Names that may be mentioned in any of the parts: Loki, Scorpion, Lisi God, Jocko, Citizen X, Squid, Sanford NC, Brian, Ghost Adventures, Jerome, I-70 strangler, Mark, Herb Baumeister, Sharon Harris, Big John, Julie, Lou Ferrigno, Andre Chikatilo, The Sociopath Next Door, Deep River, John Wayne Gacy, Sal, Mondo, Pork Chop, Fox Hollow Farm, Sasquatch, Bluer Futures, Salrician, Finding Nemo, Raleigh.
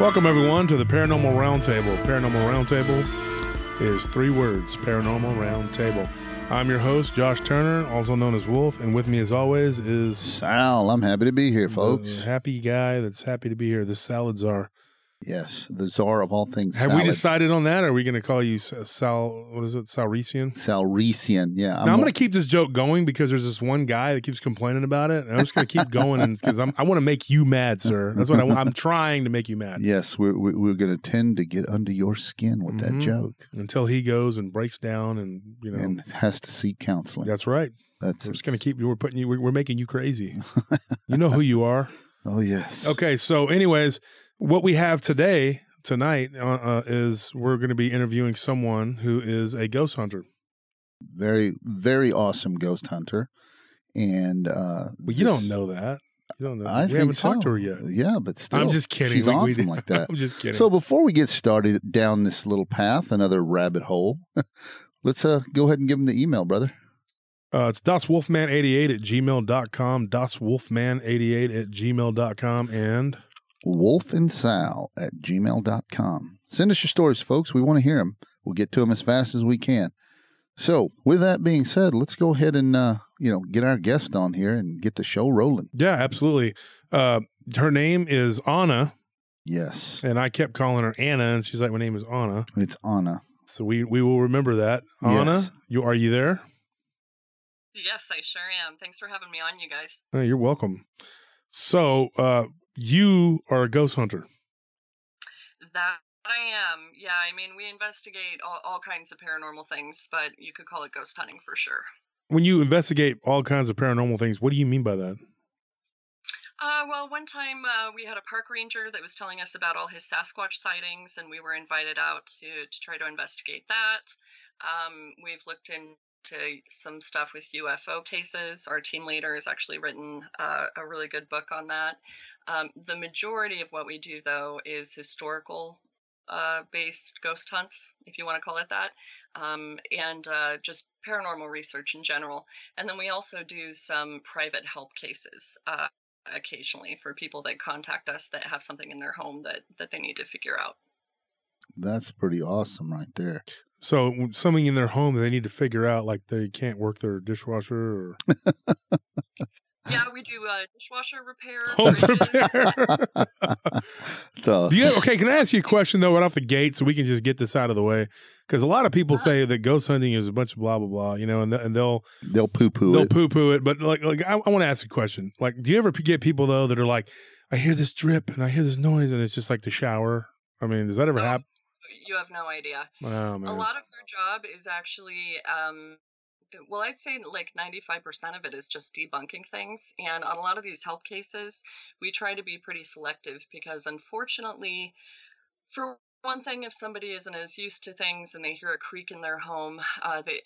Welcome, everyone, to the Paranormal Roundtable. Paranormal Roundtable is three words, Paranormal Roundtable. I'm your host, Josh Turner, also known as Wolf, and with me, as always, is... Sal. I'm happy to be here, folks. Happy guy that's happy to be here, the Salad Czar. Yes, the czar of all things salad. Have we decided on that? Or are we going to call you Sal, what is it, Salrician? Salrician, yeah. Now, I'm going to keep this joke going because there's this one guy that keeps complaining about it. And I'm just going to keep going because I want to make you mad, sir. That's what I want. I'm trying to make you mad. Yes, we're going to tend to get under your skin with that joke. Until he goes and breaks down and, you know. And has to seek counseling. That's right. We're just going to keep you, we're making you crazy. You know who you are. Oh, yes. Okay, so anyways. What we have tonight, is we're going to be interviewing someone who is a ghost hunter. Very, very awesome ghost hunter. And well, you don't know that. You don't know. I haven't talked to her yet. Yeah, but still. I'm just kidding. She's awesome like that. I'm just kidding. So before we get started down this little path, another rabbit hole, let's go ahead and give them the email, brother. It's DasWolfman88@gmail.com, DasWolfman88@gmail.com, and... wolfandsal@gmail.com. Send us your stories, folks. We want to hear them. We'll get to them as fast as we can. So with that being said, let's go ahead and, get our guest on here and get the show rolling. Yeah, absolutely. Her name is Anna. Yes. And I kept calling her Anna, and she's like, my name is Anna. It's Anna. So we will remember that. Anna, yes. Are you there? Yes, I sure am. Thanks for having me on, you guys. Oh, you're welcome. So, you are a ghost hunter. That I am. Yeah, I mean, we investigate all kinds of paranormal things, but you could call it ghost hunting for sure. When you investigate all kinds of paranormal things, what do you mean by that? Well, one time we had a park ranger that was telling us about all his Sasquatch sightings, and we were invited out to try to investigate that. We've looked into some stuff with UFO cases. Our team leader has actually written a really good book on that. The majority of what we do, though, is historical-based ghost hunts, if you want to call it that, and just paranormal research in general. And then we also do some private help cases occasionally for people that contact us that have something in their home that they need to figure out. That's pretty awesome right there. So something in their home that they need to figure out, like they can't work their dishwasher or... Yeah, we do dishwasher repair. Home repair. So, okay, can I ask you a question, though, right off the gate, so we can just get this out of the way? Because a lot of people say that ghost hunting is a bunch of blah, blah, blah, you know, and they'll poo-poo it. They'll poo-poo it. But, like I want to ask a question. Like, do you ever get people, though, that are like, I hear this drip and I hear this noise, and it's just like the shower? I mean, does that ever happen? You have no idea. Oh, man. A lot of your job is actually well, I'd say like 95% of it is just debunking things. And on a lot of these help cases, we try to be pretty selective because, unfortunately, for one thing, if somebody isn't as used to things and they hear a creak in their home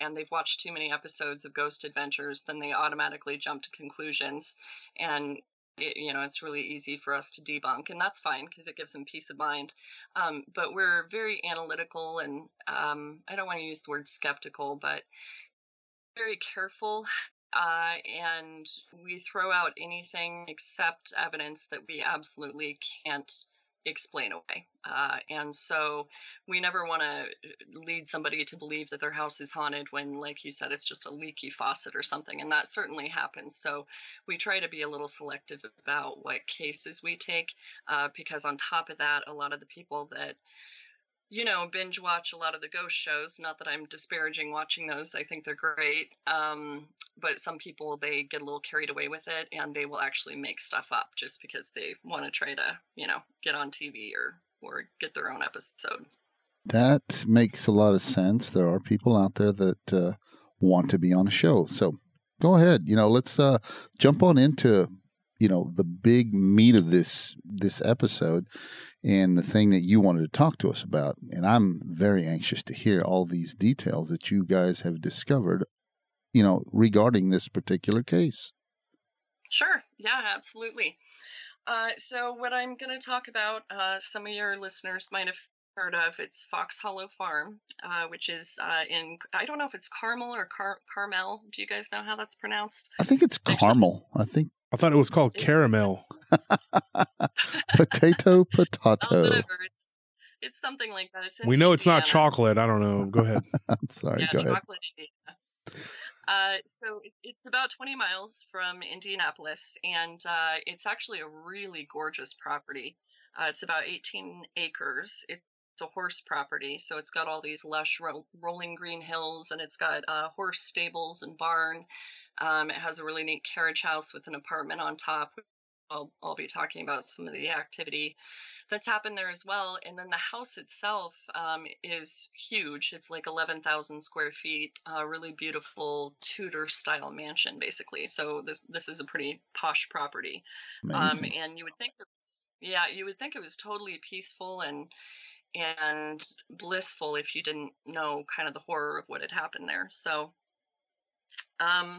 and they've watched too many episodes of Ghost Adventures, then they automatically jump to conclusions. And, it's really easy for us to debunk. And that's fine because it gives them peace of mind. But we're very analytical and I don't want to use the word skeptical, but... very careful, and we throw out anything except evidence that we absolutely can't explain away. And so we never want to lead somebody to believe that their house is haunted when, like you said, it's just a leaky faucet or something, and that certainly happens. So we try to be a little selective about what cases we take, because on top of that, a lot of the people that binge watch a lot of the ghost shows. Not that I'm disparaging watching those. I think they're great. But some people, they get a little carried away with it, and they will actually make stuff up just because they want to try to, get on TV or get their own episode. That makes a lot of sense. There are people out there that want to be on a show. So go ahead. Let's jump on into the big meat of this episode and the thing that you wanted to talk to us about. And I'm very anxious to hear all these details that you guys have discovered, regarding this particular case. Sure. Yeah, absolutely. So what I'm going to talk about, some of your listeners might have heard of, it's Fox Hollow Farm, which is in, I don't know if it's Carmel or Carmel. Do you guys know how that's pronounced? I think it's Carmel. I thought it was called Caramel. Potato, potato. Oh, whatever. It's something like that. It's we know Indiana. It's not chocolate. I don't know. Go ahead. I'm sorry. Yeah, go chocolate ahead. Indiana. So it's about 20 miles from Indianapolis, and it's actually a really gorgeous property. It's about 18 acres. It's a horse property, so it's got all these lush rolling green hills, and it's got horse stables and barn. It has a really neat carriage house with an apartment on top. I'll be talking about some of the activity that's happened there as well. And then the house itself is huge. It's like 11,000 square feet, a really beautiful Tudor-style mansion, basically. So this is a pretty posh property. And you would think it was, totally peaceful and blissful if you didn't know kind of the horror of what had happened there. So, oh,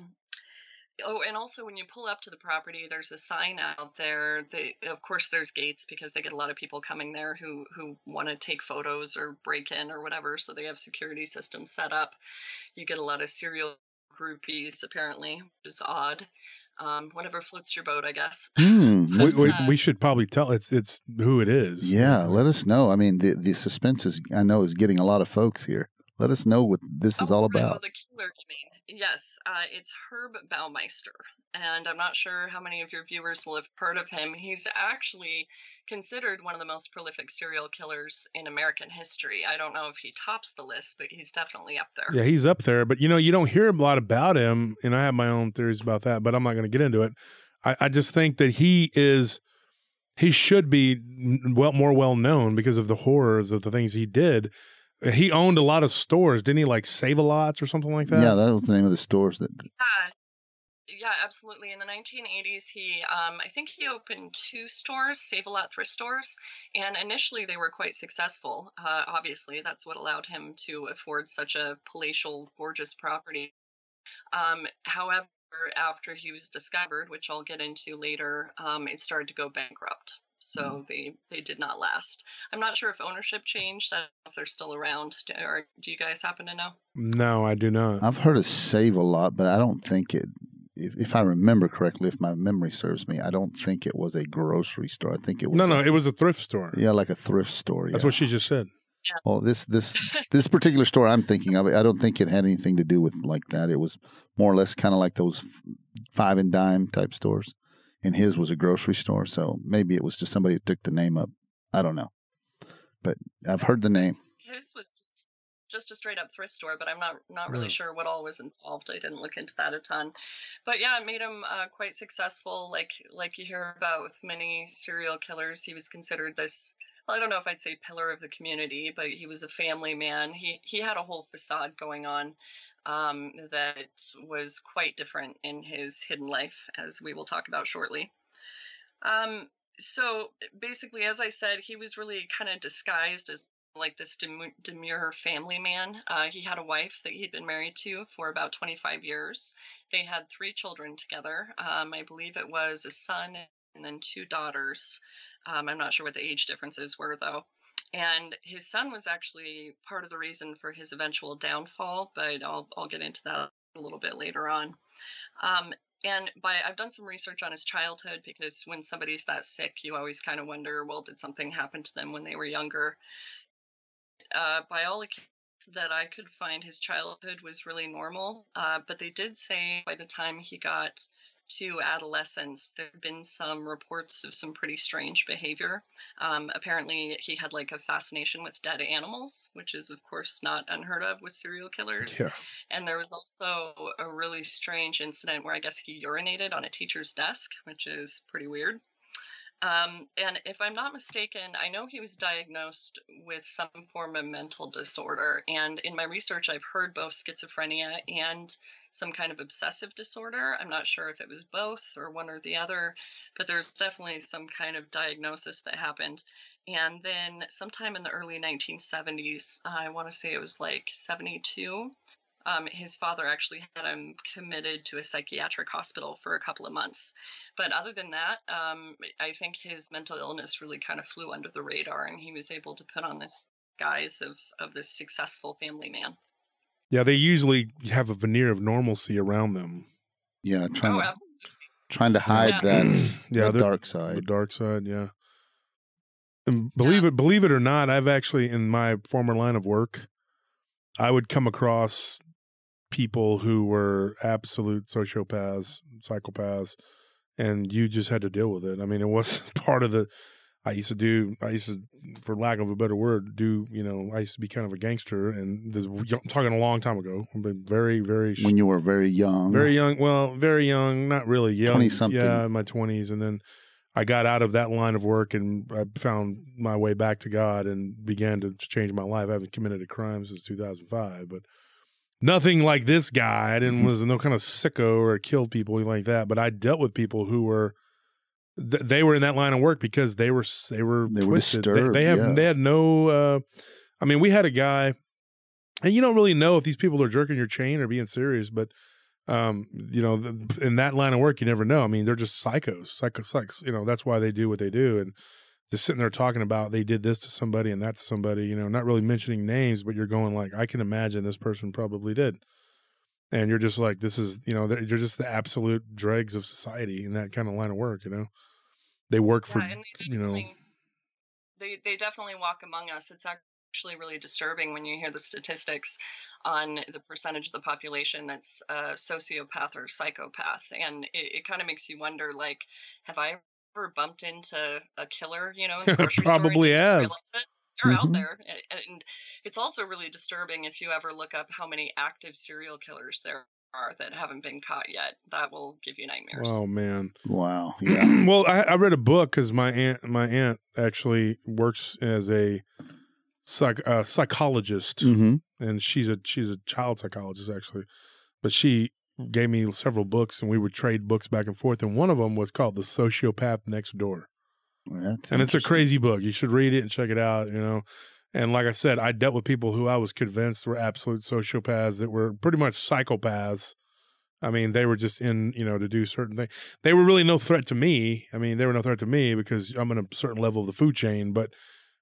and also when you pull up to the property, there's a sign out there. Of course, there's gates because they get a lot of people coming there who want to take photos or break in or whatever. So they have security systems set up. You get a lot of serial groupies, apparently, which is odd. Whatever floats your boat, I guess. We should probably tell it's who it is. Yeah, let us know. I mean, the suspense is, I know, is getting a lot of folks here. Let us know what this is all about. The killer, you mean? Yes, it's Herb Baumeister, and I'm not sure how many of your viewers will have heard of him. He's actually considered one of the most prolific serial killers in American history. I don't know if he tops the list, but he's definitely up there. Yeah, he's up there, but you know, you don't hear a lot about him, and I have my own theories about that, but I'm not going to get into it. I just think that he should be more well-known because of the horrors of the things he did. He owned a lot of stores, didn't he? Like Save-A-Lots or something like that? Yeah, that was the name of the stores. Yeah, absolutely. In the 1980s, he, I think he opened 2 stores, Save-A-Lot thrift stores, and initially they were quite successful. Obviously, that's what allowed him to afford such a palatial, gorgeous property. However, after he was discovered, which I'll get into later, it started to go bankrupt. So they did not last. I'm not sure if ownership changed. I don't know if they're still around. Or do you guys happen to know? No, I do not. I've heard of Save-A-Lot, but I don't think it, if I remember correctly, if my memory serves me, I don't think it was a grocery store. I think it was. No, it was a thrift store. Yeah, like a thrift store. Yeah. That's what she just said. Yeah. Well, this particular store I'm thinking of, I don't think it had anything to do with like that. It was more or less kind of like those 5 and dime type stores. And his was a grocery store, so maybe it was just somebody who took the name up. I don't know. But I've heard the name. His was just a straight-up thrift store, but I'm not really sure what all was involved. I didn't look into that a ton. But, yeah, it made him quite successful. Like you hear about with many serial killers, he was considered this, well, I don't know if I'd say pillar of the community, but he was a family man. He had a whole facade going on. That was quite different in his hidden life, as we will talk about shortly. So basically, as I said, he was really kind of disguised as like this demure family man. He had a wife that he'd been married to for about 25 years. They had 3 children together. I believe it was a son and then 2 daughters. I'm not sure what the age differences were, though. And his son was actually part of the reason for his eventual downfall, but I'll get into that a little bit later on. I've done some research on his childhood because when somebody's that sick, you always kind of wonder, well, did something happen to them when they were younger? By all accounts that I could find, his childhood was really normal, but they did say by the time he got to adolescence, there have been some reports of some pretty strange behavior. Apparently, he had like a fascination with dead animals, which is, of course, not unheard of with serial killers. Yeah. And there was also a really strange incident where I guess he urinated on a teacher's desk, which is pretty weird. And if I'm not mistaken, I know he was diagnosed with some form of mental disorder. And in my research, I've heard both schizophrenia and some kind of obsessive disorder. I'm not sure if it was both or one or the other, but there's definitely some kind of diagnosis that happened. And then sometime in the early 1970s, I want to say it was like 72, his father actually had him committed to a psychiatric hospital for a couple of months. But other than that, I think his mental illness really kind of flew under the radar, and he was able to put on this guise of this successful family man. Yeah, they usually have a veneer of normalcy around them. Yeah, trying trying to hide that the dark side. The dark side, yeah. And believe it or not, I've actually, in my former line of work, I would come across people who were absolute sociopaths, psychopaths, and you just had to deal with it. I mean, it wasn't part of the... I used to, for lack of a better word, I used to be kind of a gangster, and this, I'm talking a long time ago. I've been very, very... When you were very young. Very young. Well, very young, not really young. 20-something. Yeah, in my 20s. And then I got out of that line of work, and I found my way back to God and began to change my life. I haven't committed a crime since 2005, but nothing like this guy. I didn't was no kind of sicko or killed people like that, but I dealt with people who were... They were in that line of work because they were twisted. Disturbed, they had no. I mean, we had a guy, and you don't really know if these people are jerking your chain or being serious, but in that line of work, you never know. I mean, they're just psychos. You know, that's why they do what they do, and just sitting there talking about they did this to somebody and that to somebody. You know, not really mentioning names, but you're going like, I can imagine this person probably did. And you're just like, this is, you're just the absolute dregs of society in that kind of line of work, They work for, They definitely walk among us. It's actually really disturbing when you hear the statistics on the percentage of the population that's sociopath or psychopath. And it kind of makes you wonder, like, have I ever bumped into a killer, in the grocery store? Probably have. They're out there, and it's also really disturbing if you ever look up how many active serial killers there are that haven't been caught yet. That will give you nightmares. Oh man! Wow. Yeah. Well, I read a book because my aunt actually works as a psychologist, and she's a child psychologist actually, but she gave me several books, and we would trade books back and forth. And one of them was called "The Sociopath Next Door." Well, and it's a crazy book. You should read it and check it out, And like I said, I dealt with people who I was convinced were absolute sociopaths that were pretty much psychopaths. I mean, they were just in, to do certain things. They were really no threat to me. I mean, they were no threat to me because I'm in a certain level of the food chain. But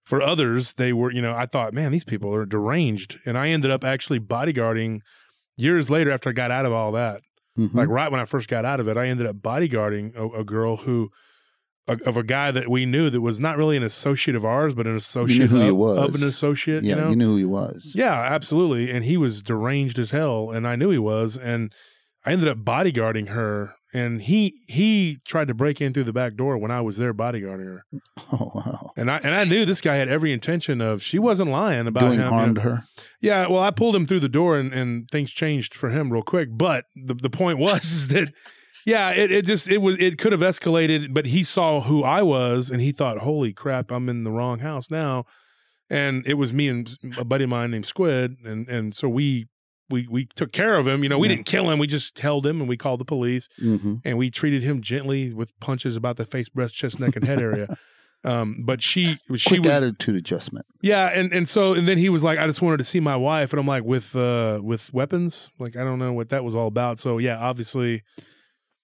for others, they were, I thought, man, these people are deranged. And I ended up actually bodyguarding years later after I got out of all that. Mm-hmm. Like right when I first got out of it, I ended up bodyguarding a girl who... of a guy that we knew that was not really an associate of ours, but an associate of an associate. Yeah, you knew who he was. Yeah, absolutely. And he was deranged as hell, and I knew he was. And I ended up bodyguarding her, and he tried to break in through the back door when I was there bodyguarding her. Oh, wow. And I knew this guy had every intention of, she wasn't lying about doing him. Harmed her. Yeah, well, I pulled him through the door, and things changed for him real quick. But the point was that... Yeah, it could have escalated, but he saw who I was, and he thought, "Holy crap, I'm in the wrong house now." And it was me and a buddy of mine named Squid, and so we took care of him. We didn't kill him; we just held him, and we called the police, and we treated him gently with punches about the face, breast, chest, neck, and head area. But she was attitude adjustment. Yeah, and then he was like, I just wanted to see my wife, and I'm like, with weapons, like I don't know what that was all about. So yeah, obviously.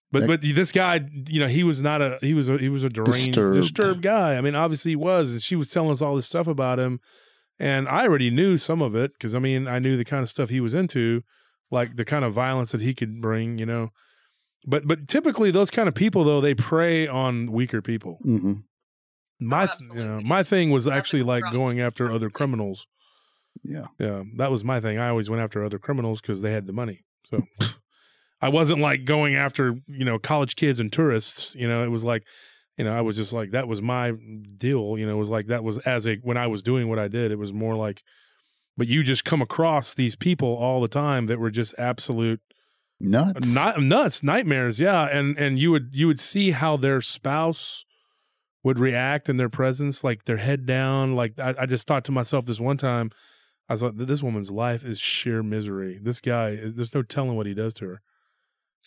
But this guy, he was not a, he was a deranged, disturbed guy. I mean, obviously he was, and she was telling us all this stuff about him, and I already knew some of it because, I mean, I knew the kind of stuff he was into, like the kind of violence that he could bring, But typically those kind of people, though, they prey on weaker people. Mm-hmm. My thing was actually like going after other criminals. Yeah. Yeah, that was my thing. I always went after other criminals because they had the money, so... I wasn't like going after, college kids and tourists, it was like, I was just like, that was my deal, it was like, that was when I was doing what I did, it was more like, but you just come across these people all the time that were just absolute nuts, nightmares. Yeah. And you would see how their spouse would react in their presence, like their head down. Like I just thought to myself this one time, I was like, this woman's life is sheer misery. This guy, there's no telling what he does to her.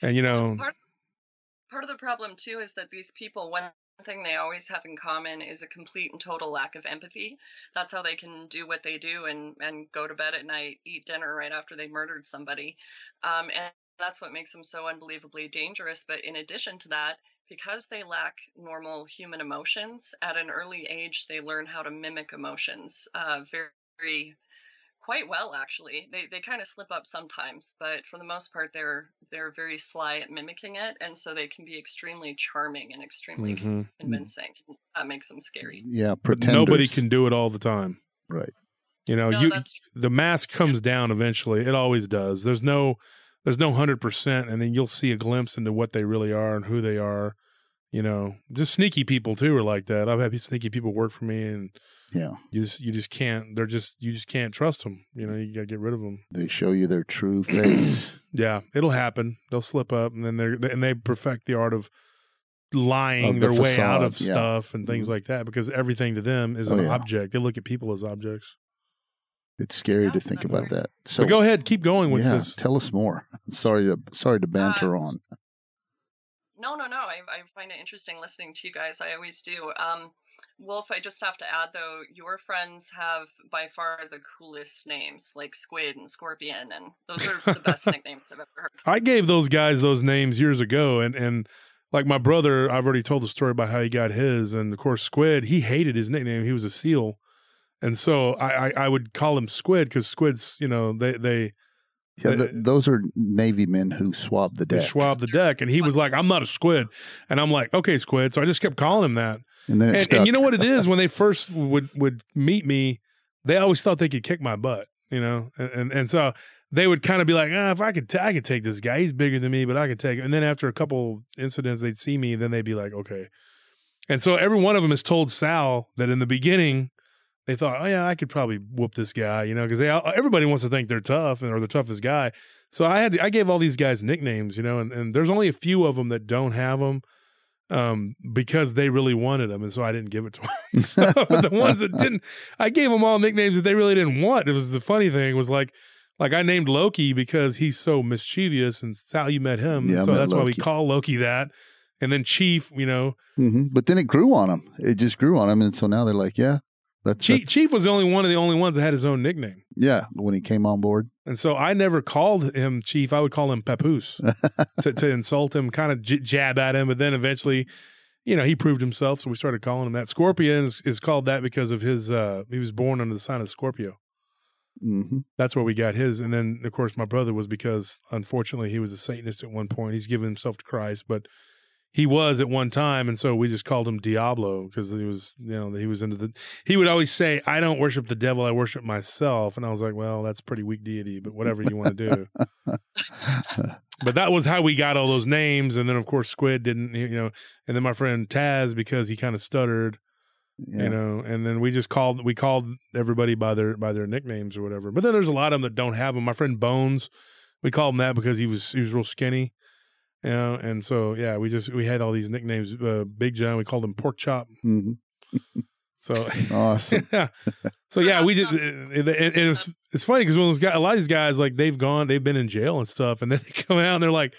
And, part of the problem, too, is that these people, one thing they always have in common is a complete and total lack of empathy. That's how they can do what they do and go to bed at night, eat dinner right after they murdered somebody. And that's what makes them so unbelievably dangerous. But in addition to that, because they lack normal human emotions, at an early age, they learn how to mimic emotions very quite well, actually. They kind of slip up sometimes, but for the most part, they're very sly at mimicking it, and so they can be extremely charming and extremely convincing. That makes them scary. Yeah, pretenders. But nobody can do it all the time, right? You know, the mask comes down eventually. It always does. There's no 100%, and then you'll see a glimpse into what they really are and who they are. You know, just sneaky people too are like that. I've had sneaky people work for me, and you just can't. You just can't trust them. You know, you gotta get rid of them. They show you their true face. Yeah, it'll happen. They'll slip up, and then they perfect the art of lying their way out of stuff and things like that, because everything to them is an object. They look at people as objects. It's scary to think about that. So go ahead, keep going with this. Tell us more. Sorry to banter on. No. I find it interesting listening to you guys. I always do. Wolf, I just have to add, though, your friends have by far the coolest names, like Squid and Scorpion, and those are the best nicknames I've ever heard. I gave those guys those names years ago, and like my brother, I've already told the story about how he got his, and of course Squid, he hated his nickname. He was a SEAL, and so I would call him Squid because Squids, you know, they yeah, those are Navy men who swabbed the deck. And he was like, I'm not a squid. And I'm like, okay, Squid. So I just kept calling him that. And then and you know what it is? When they first would meet me, they always thought they could kick my butt, you know? And so they would kind of be like, if I could take this guy. He's bigger than me, but I could take him. And then after a couple incidents, they'd see me, then they'd be like, okay. And so every one of them has told Sal that in the beginning, they thought, oh yeah, I could probably whoop this guy, you know, because everybody wants to think they're tough or the toughest guy. So I gave all these guys nicknames, you know, and there's only a few of them that don't have them because they really wanted them, and so I didn't give it to them. So the ones that didn't, I gave them all nicknames that they really didn't want. It was the funny thing was like I named Loki because he's so mischievous, and Sal, you met him, so that's Loki. Why we call Loki that. And then Chief, you know, but then it grew on him. It just grew on him, and so now they're like, Chief was the only one of the only ones that had his own nickname. Yeah, when he came on board. And so I never called him Chief. I would call him Papoose to insult him, kind of jab at him. But then eventually, you know, he proved himself, so we started calling him that. Scorpion is called that because of his, he was born under the sign of Scorpio. That's where we got his. And then, of course, my brother was because, unfortunately, he was a Satanist at one point. He's given himself to Christ, but he was at one time, and so we just called him Diablo because he was, you know, he would always say, I don't worship the devil, I worship myself. And I was like, well, that's a pretty weak deity, but whatever you want to do. But that was how we got all those names. And then, of course, Squid didn't, you know, and then my friend Taz, because he kind of stuttered, you know, and then we just called everybody by their nicknames or whatever. But then there's a lot of them that don't have them. My friend Bones, we called him that because he was real skinny. You know, and so we had all these nicknames. Big John, we called him Pork Chop. So awesome. We did. It's funny because when those guys, a lot of these guys, like they've been in jail and stuff, and then they come out and they're like,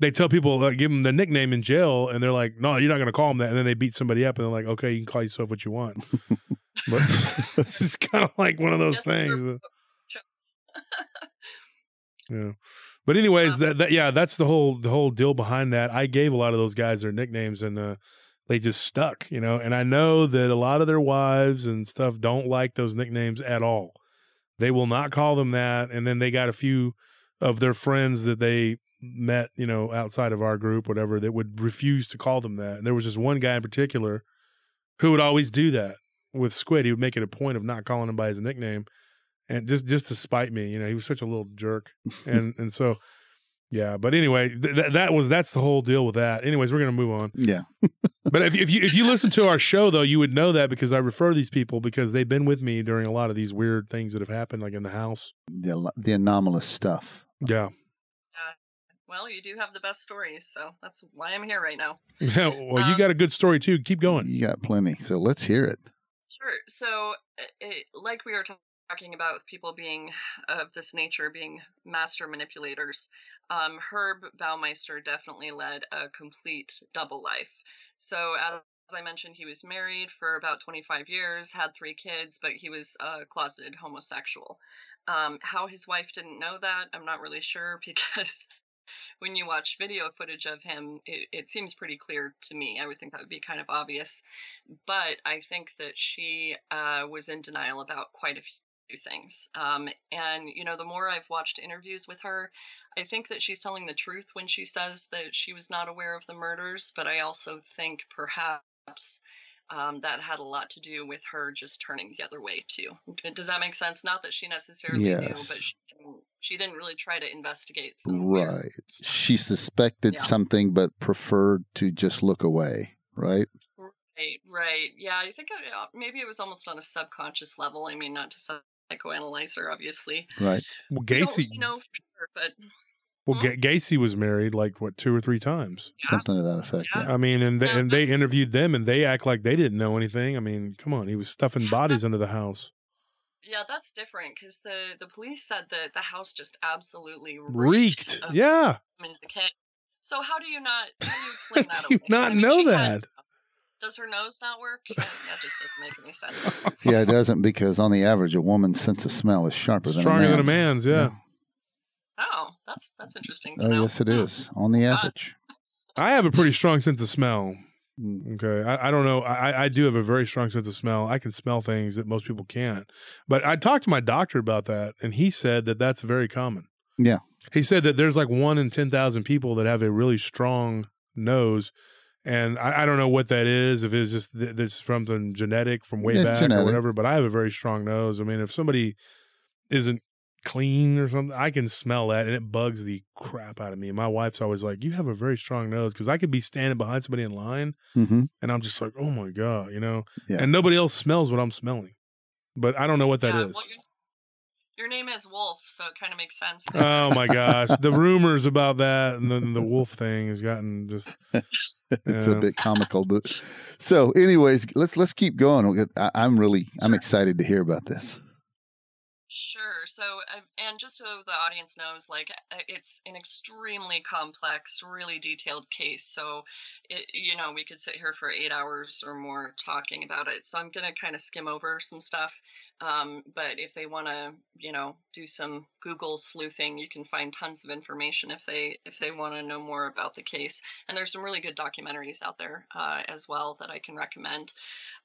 they tell people give them the nickname in jail, and they're like, no, you're not going to call them that. And then they beat somebody up, and they're like, okay, you can call yourself what you want. But it's just kind of like one of those things. Yeah. But anyways, that's the whole deal behind that. I gave a lot of those guys their nicknames, and they just stuck, you know. And I know that a lot of their wives and stuff don't like those nicknames at all. They will not call them that. And then they got a few of their friends that they met, you know, outside of our group, whatever, that would refuse to call them that. And there was just one guy in particular who would always do that with Squid. He would make it a point of not calling him by his nickname. And just to spite me, you know, he was such a little jerk. And so, yeah. But anyway, that's the whole deal with that. Anyways, we're going to move on. Yeah. But if you listen to our show, though, you would know that because I refer these people because they've been with me during a lot of these weird things that have happened, like in the house. The anomalous stuff. Yeah. Well, you do have the best stories, so that's why I'm here right now. Yeah. Well, you got a good story, too. Keep going. You got plenty. So let's hear it. Sure. So like we were talking about people being of this nature, being master manipulators, Herb Baumeister definitely led a complete double life. So as I mentioned, he was married for about 25 years, had 3 kids, but he was a closeted homosexual. How his wife didn't know that, I'm not really sure, because when you watch video footage of him, it seems pretty clear to me. I would think that would be kind of obvious. But I think that she was in denial about quite a few do things. And, you know, the more I've watched interviews with her, I think that she's telling the truth when she says that she was not aware of the murders, but I also think perhaps that had a lot to do with her just turning the other way too. Does that make sense? Not that she necessarily knew, but she didn't really try to investigate some weird stuff. She suspected something, but preferred to just look away, right? Right. Yeah, I think maybe it was almost on a subconscious level. I mean, not to psychoanalyze her, obviously. Right. Well, Gacy, you know, for sure, but Gacy was married like what, 2 or 3 times, something to that effect. Yeah. I mean, and they interviewed them, and they act like they didn't know anything. I mean, come on, he was stuffing bodies under the house. Yeah, that's different because the police said that the house just absolutely reeked. Yeah. So how do you not? How do you explain that? Do you not know that? Does her nose not work? That just doesn't make any sense. Yeah, it doesn't, because on the average, a woman's sense of smell is sharper than a man's. Stronger than a man's, yeah. Oh, that's interesting to know. Yes, it is, on the average. I have a pretty strong sense of smell. Okay, I don't know. I do have a very strong sense of smell. I can smell things that most people can't. But I talked to my doctor about that, and he said that that's very common. Yeah. He said that there's like 1 in 10,000 people that have a really strong nose. And I don't know what that is, if it's just this from something genetic from way back or whatever, but I have a very strong nose. I mean, if somebody isn't clean or something, I can smell that, and it bugs the crap out of me. And my wife's always like, you have a very strong nose, because I could be standing behind somebody in line, and I'm just like, oh, my God, you know? Yeah. And nobody else smells what I'm smelling. But I don't know what that is. Well, your name is Wolf, so it kind of makes sense. Oh, my gosh. The rumors about that and the wolf thing has gotten just... It's a bit comical, but so anyways, let's keep going. I'm excited to hear about this. Sure. So, and just so the audience knows, like, it's an extremely complex, really detailed case. So, you know, we could sit here for 8 hours or more talking about it. So I'm going to kind of skim over some stuff. But if they want to, you know, do some Google sleuthing, you can find tons of information if they want to know more about the case. And there's some really good documentaries out there as well that I can recommend.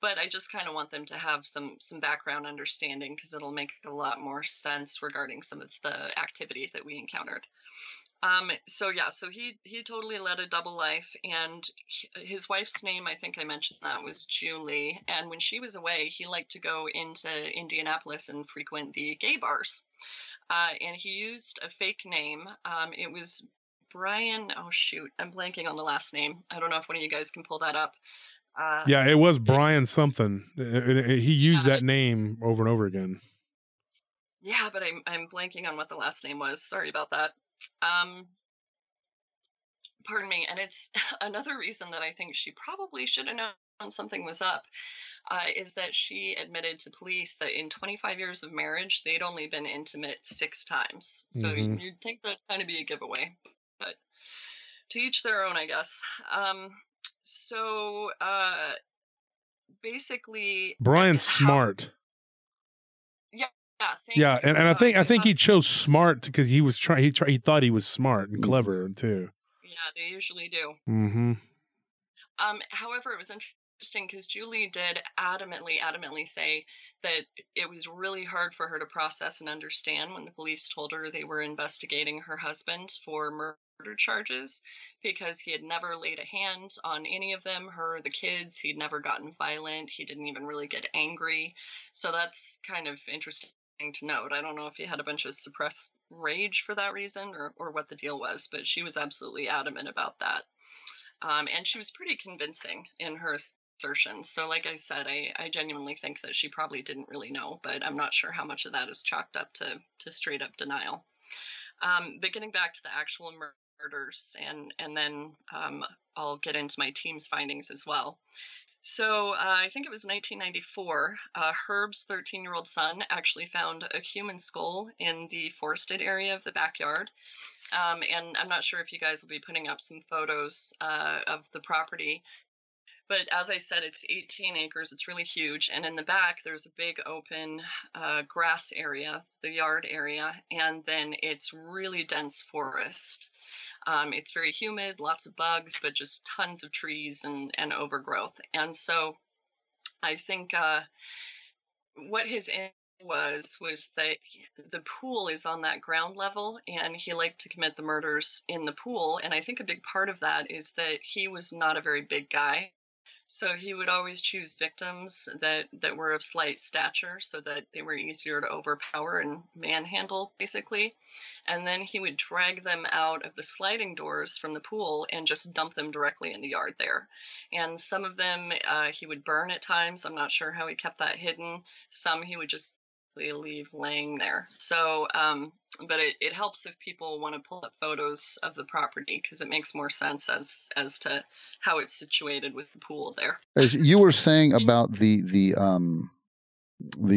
But I just kind of want them to have some background understanding, because it'll make a lot more sense regarding some of the activity that we encountered. So he totally led a double life, and his wife's name, I think I mentioned that, was Julie. And when she was away, he liked to go into Indianapolis and frequent the gay bars. And he used a fake name. It was Brian. Oh, shoot. I'm blanking on the last name. I don't know if one of you guys can pull that up. Yeah, it was Brian something. He used that name over and over again. Yeah, but I'm blanking on what the last name was. Sorry about that. Pardon me. And it's another reason that I think she probably should have known something was up, is that she admitted to police that in 25 years of marriage, they'd only been intimate 6 times. So you'd think that'd kind of be a giveaway, but to each their own, I guess. So basically Brian's smart. Yeah, and I think he chose smart because he was he thought he was smart and clever too. Yeah, they usually do. However, it was interesting because Julie did adamantly say that it was really hard for her to process and understand when the police told her they were investigating her husband for murder charges, because he had never laid a hand on any of them, her or the kids. He'd never gotten violent. He didn't even really get angry. So that's kind of interesting to note. I don't know if he had a bunch of suppressed rage for that reason or what the deal was, but she was absolutely adamant about that. And she was pretty convincing in her assertions. So like I said, I genuinely think that she probably didn't really know, but I'm not sure how much of that is chalked up to straight up denial. But getting back to the actual murders, and then I'll get into my team's findings as well. So I think it was 1994, Herb's 13-year-old son actually found a human skull in the forested area of the backyard. And I'm not sure if you guys will be putting up some photos of the property. But as I said, it's 18 acres. It's really huge. And in the back, there's a big open grass area, the yard area, and then it's really dense forest. It's very humid, lots of bugs, but just tons of trees and overgrowth. And so I think what his was that the pool is on that ground level, and he liked to commit the murders in the pool. And I think a big part of that is that he was not a very big guy. So he would always choose victims that were of slight stature so that they were easier to overpower and manhandle, basically. And then he would drag them out of the sliding doors from the pool and just dump them directly in the yard there. And some of them he would burn at times. I'm not sure how he kept that hidden. Some he would just leave laying there. So, but it helps if people want to pull up photos of the property, because it makes more sense as to how it's situated with the pool there. As you were saying about the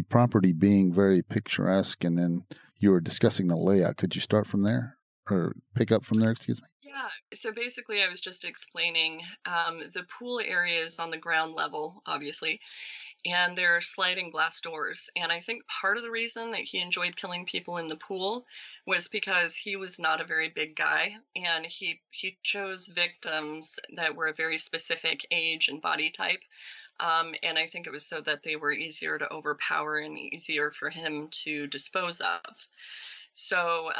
property being very picturesque, and then you were discussing the layout. Could you start from there or pick up from there? Excuse me. Yeah, so basically I was just explaining the pool area is on the ground level, obviously, and there are sliding glass doors. And I think part of the reason that he enjoyed killing people in the pool was because he was not a very big guy, and he chose victims that were a very specific age and body type. And I think it was so that they were easier to overpower and easier for him to dispose of. So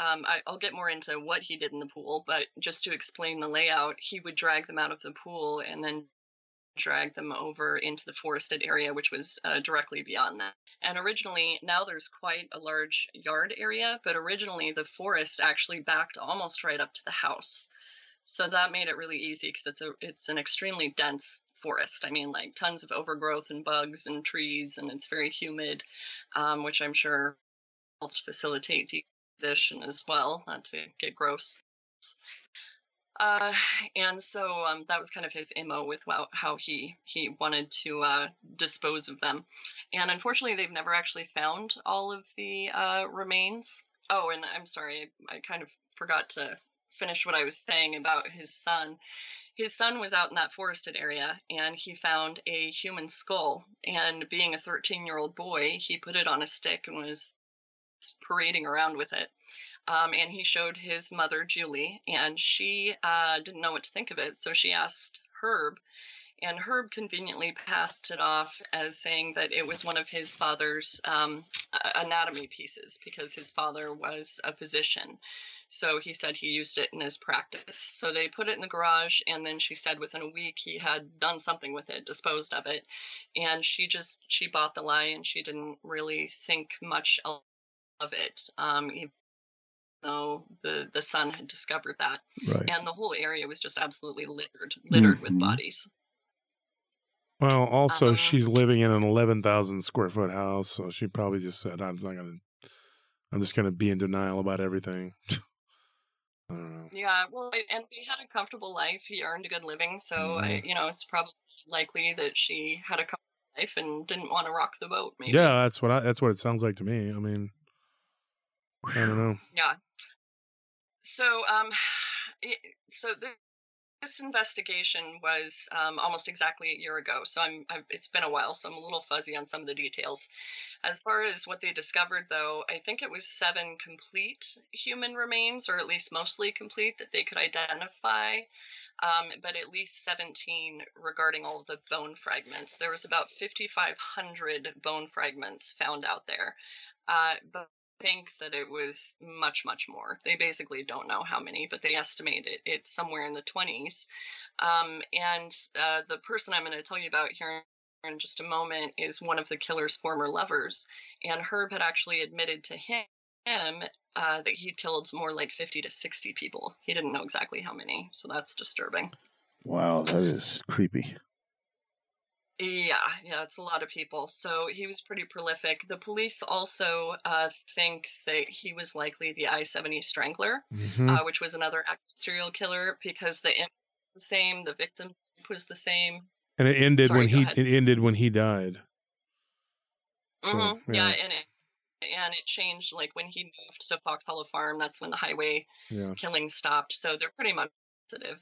I'll get more into what he did in the pool, but just to explain the layout, he would drag them out of the pool and then drag them over into the forested area, which was directly beyond that. And originally, now there's quite a large yard area, but originally the forest actually backed almost right up to the house. So that made it really easy because it's an extremely dense forest. I mean, like tons of overgrowth and bugs and trees, and it's very humid, which I'm sure helped facilitate position as well, not to get gross. And so that was kind of his MO with how he wanted to dispose of them. And unfortunately, they've never actually found all of the remains. Oh, and I'm sorry, I kind of forgot to finish what I was saying about his son. His son was out in that forested area, and he found a human skull. And being a 13-year-old boy, he put it on a stick and was parading around with it, and he showed his mother Julie, and she didn't know what to think of it, so she asked Herb, and Herb conveniently passed it off as saying that it was one of his father's anatomy pieces, because his father was a physician, so he said he used it in his practice. So they put it in the garage, and then she said within a week he had done something with it, disposed of it, and she bought the lie, and she didn't really think much else of it, even though the son had discovered that. Right. And the whole area was just absolutely littered with bodies. Well, also she's living in an 11,000 square foot house, so she probably just said, I'm just gonna be in denial about everything. I don't know. Yeah, well, and he had a comfortable life. He earned a good living, so it's probably likely that she had a comfortable life and didn't want to rock the boat. Maybe. Yeah, that's what it sounds like to me. I mean, I don't know. Yeah. So, this investigation was almost exactly a year ago. So it's been a while, so I'm a little fuzzy on some of the details. As far as what they discovered, though, I think it was 7 complete human remains, or at least mostly complete, that they could identify. But at least 17 regarding all of the bone fragments. There was about 5,500 bone fragments found out there. But think that it was much more. They basically don't know how many, but they estimate it's somewhere in the 20s. And the person I'm going to tell you about here in just a moment is one of the killer's former lovers, and Herb had actually admitted to him that he killed more like 50 to 60 people. He didn't know exactly how many, so that's disturbing. Wow, that is creepy. Yeah, it's a lot of people. So he was pretty prolific. The police also think that he was likely the I-70 strangler, which was another active serial killer, because the image was the same, the victim was the same, and it ended when he died. Mm-hmm. Yeah, and it changed like when he moved to Fox Hollow Farm. That's when the highway killing stopped. So they're pretty much.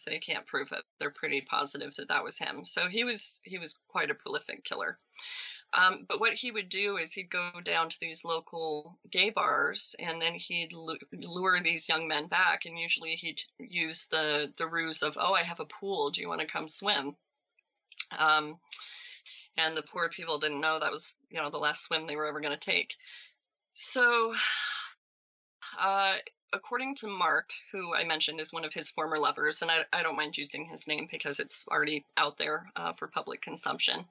They can't prove it. They're pretty positive that was him. So he was quite a prolific killer. But what he would do is he'd go down to these local gay bars, and then he'd lure these young men back. And usually he'd use the ruse of, oh, I have a pool. Do you want to come swim? And the poor people didn't know that was the last swim they were ever going to take. So, according to Mark, who I mentioned is one of his former lovers, and I don't mind using his name because it's already out there for public consumption.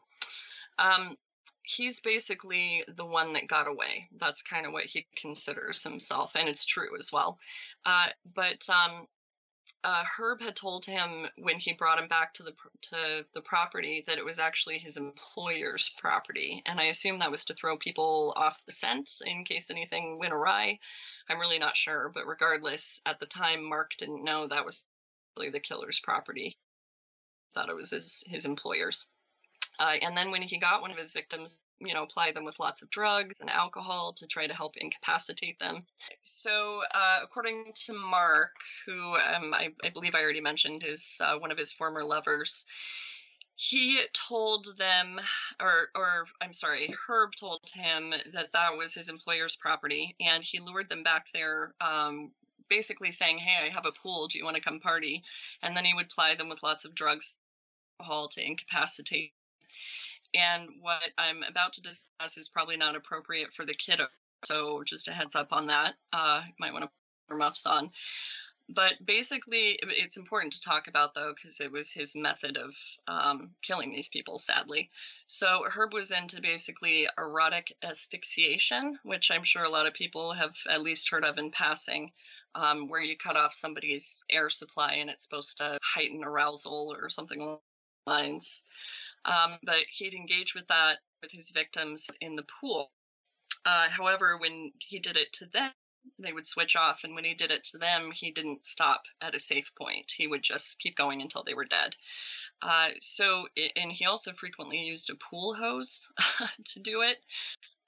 He's basically the one that got away. That's kind of what he considers himself, and it's true as well. But Herb had told him when he brought him back to the property that it was actually his employer's property, and I assume that was to throw people off the scent in case anything went awry. I'm really not sure, but regardless, at the time, Mark didn't know that was really the killer's property. Thought it was his employer's. And then when he got one of his victims, you know, apply them with lots of drugs and alcohol to try to help incapacitate them. So according to Mark, who I believe I already mentioned is one of his former lovers, he told them, Herb told him that was his employer's property, and he lured them back there, basically saying, "Hey, I have a pool. Do you want to come party?" And then he would ply them with lots of drugs and alcohol to incapacitate. And what I'm about to discuss is probably not appropriate for the kiddo, so just a heads up on that. You might want to put your muffs on. But basically, it's important to talk about, though, because it was his method of killing these people, sadly. So Herb was into basically erotic asphyxiation, which I'm sure a lot of people have at least heard of in passing, where you cut off somebody's air supply and it's supposed to heighten arousal or something along those lines. But he'd engage with that with his victims in the pool. However, when he did it to them, they would switch off. And when he did it to them, he didn't stop at a safe point. He would just keep going until they were dead. And he also frequently used a pool hose to do it.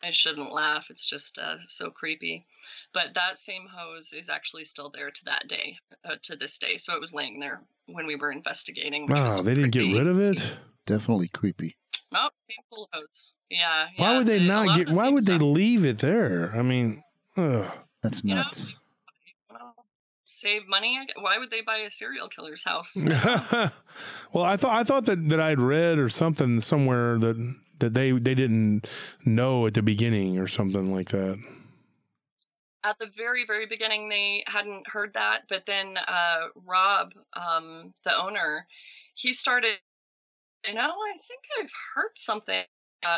I shouldn't laugh. It's just so creepy. But that same hose is actually still there to this day. So it was laying there when we were investigating. Which was they didn't get rid of it? Definitely creepy. Oh, same pool hose. Yeah. Why would they not get? Why would they leave it there? I mean, that's nuts. Save money. Why would they buy a serial killer's house? Well, I thought that I'd read or something somewhere that they didn't know at the beginning or something like that. At the very, very beginning, they hadn't heard that. But then Rob, the owner, he started. I think I've heard something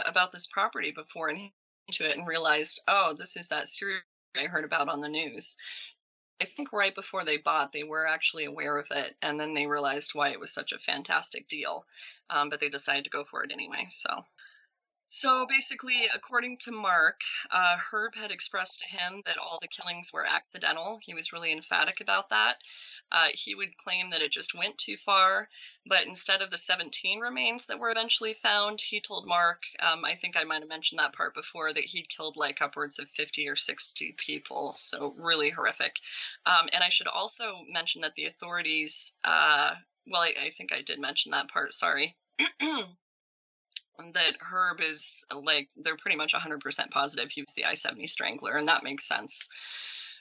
about this property before, and he went into it and realized, oh, this is that serial I heard about on the news. I think right before they bought, they were actually aware of it, and then they realized why it was such a fantastic deal, but they decided to go for it anyway, so... So basically, according to Mark, Herb had expressed to him that all the killings were accidental. He was really emphatic about that. He would claim that it just went too far, but instead of the 17 remains that were eventually found, he told Mark, I think I might have mentioned that part before, that he'd killed like upwards of 50 or 60 people, so really horrific. And I should also mention that the authorities, I think I did mention that part, sorry. That Herb is, like, they're pretty much 100% positive he was the I-70 strangler, and that makes sense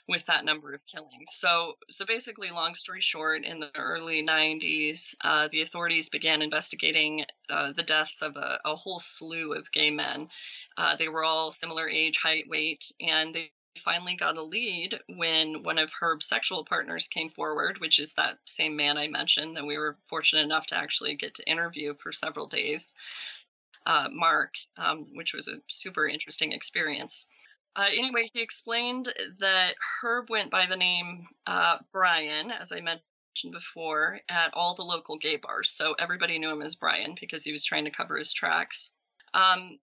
with that number of killings. So basically, long story short, in the early 90s, the authorities began investigating the deaths of a whole slew of gay men. They were all similar age, height, weight, and they finally got a lead when one of Herb's sexual partners came forward, which is that same man I mentioned that we were fortunate enough to actually get to interview for several days. Mark, which was a super interesting experience. Anyway, he explained that Herb went by the name Brian, as I mentioned before, at all the local gay bars. So everybody knew him as Brian because he was trying to cover his tracks. And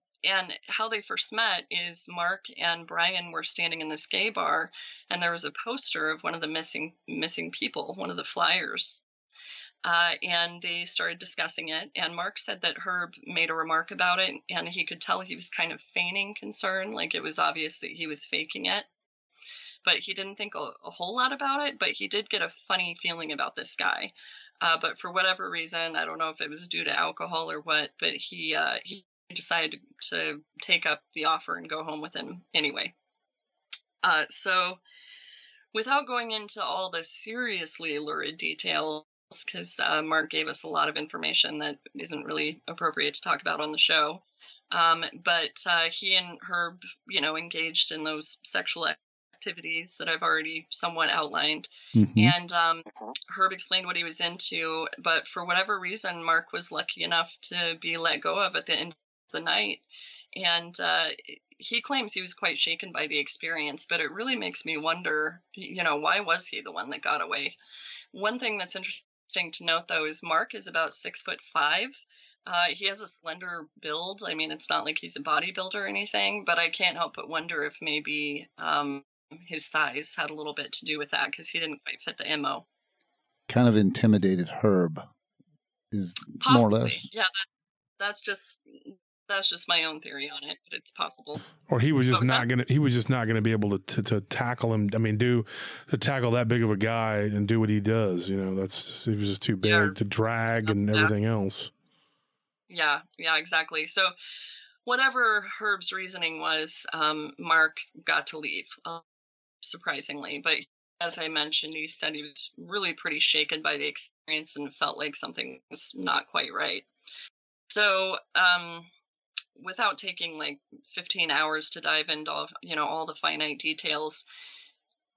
how they first met is Mark and Brian were standing in this gay bar, and there was a poster of one of the missing people, one of the flyers. And they started discussing it, and Mark said that Herb made a remark about it, and he could tell he was kind of feigning concern, like it was obvious that he was faking it. But he didn't think a whole lot about it, but he did get a funny feeling about this guy. But for whatever reason, I don't know if it was due to alcohol or what, but he decided to take up the offer and go home with him anyway. So without going into all the seriously lurid details, because Mark gave us a lot of information that isn't really appropriate to talk about on the show. But he and Herb, you know, engaged in those sexual activities that I've already somewhat outlined. Mm-hmm. And Herb explained what he was into, but for whatever reason, Mark was lucky enough to be let go of at the end of the night. And he claims he was quite shaken by the experience, but it really makes me wonder, you know, why was he the one that got away? One thing that's interesting to note, though, is Mark is about 6'5". He has a slender build. I mean, it's not like he's a bodybuilder or anything, but I can't help but wonder if maybe his size had a little bit to do with that, because he didn't quite fit the MO. Kind of intimidated Herb, is possibly, more or less. Yeah, that's just my own theory on it, but it's possible. Or he was just not gonna be able to tackle him. I mean, to tackle that big of a guy and do what he does. You know, he was just too big to drag and everything else. Yeah, exactly. So whatever Herb's reasoning was, Mark got to leave, surprisingly. But as I mentioned, he said he was really pretty shaken by the experience and felt like something was not quite right. So without taking like 15 hours to dive into all the finite details,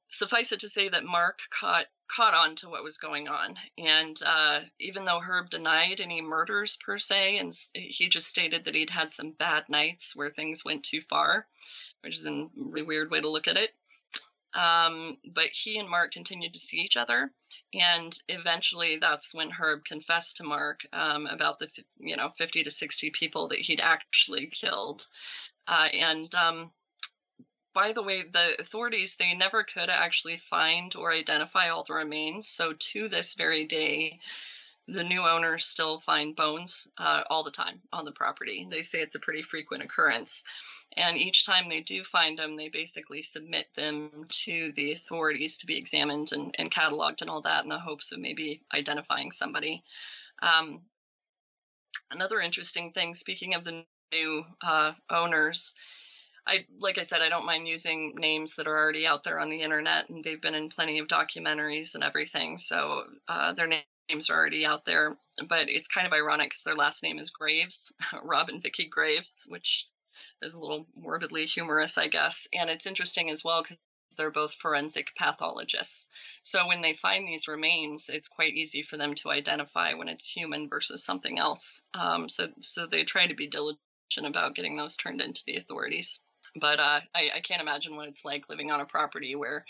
suffice it to say that Mark caught on to what was going on. And even though Herb denied any murders per se, and he just stated that he'd had some bad nights where things went too far, which is a really weird way to look at it. But he and Mark continued to see each other. And eventually that's when Herb confessed to Mark about the, 50 to 60 people that he'd actually killed. By the way, the authorities, they never could actually find or identify all the remains. So to this very day, the new owners still find bones all the time on the property. They say it's a pretty frequent occurrence. And each time they do find them, they basically submit them to the authorities to be examined and cataloged and all that in the hopes of maybe identifying somebody. Another interesting thing, speaking of the new owners, I don't mind using names that are already out there on the internet, and they've been in plenty of documentaries and everything, so their names are already out there. But it's kind of ironic because their last name is Graves, Rob and Vicki Graves, which is a little morbidly humorous, I guess. And it's interesting as well because they're both forensic pathologists. So when they find these remains, it's quite easy for them to identify when it's human versus something else. So they try to be diligent about getting those turned into the authorities. But I can't imagine what it's like living on a property where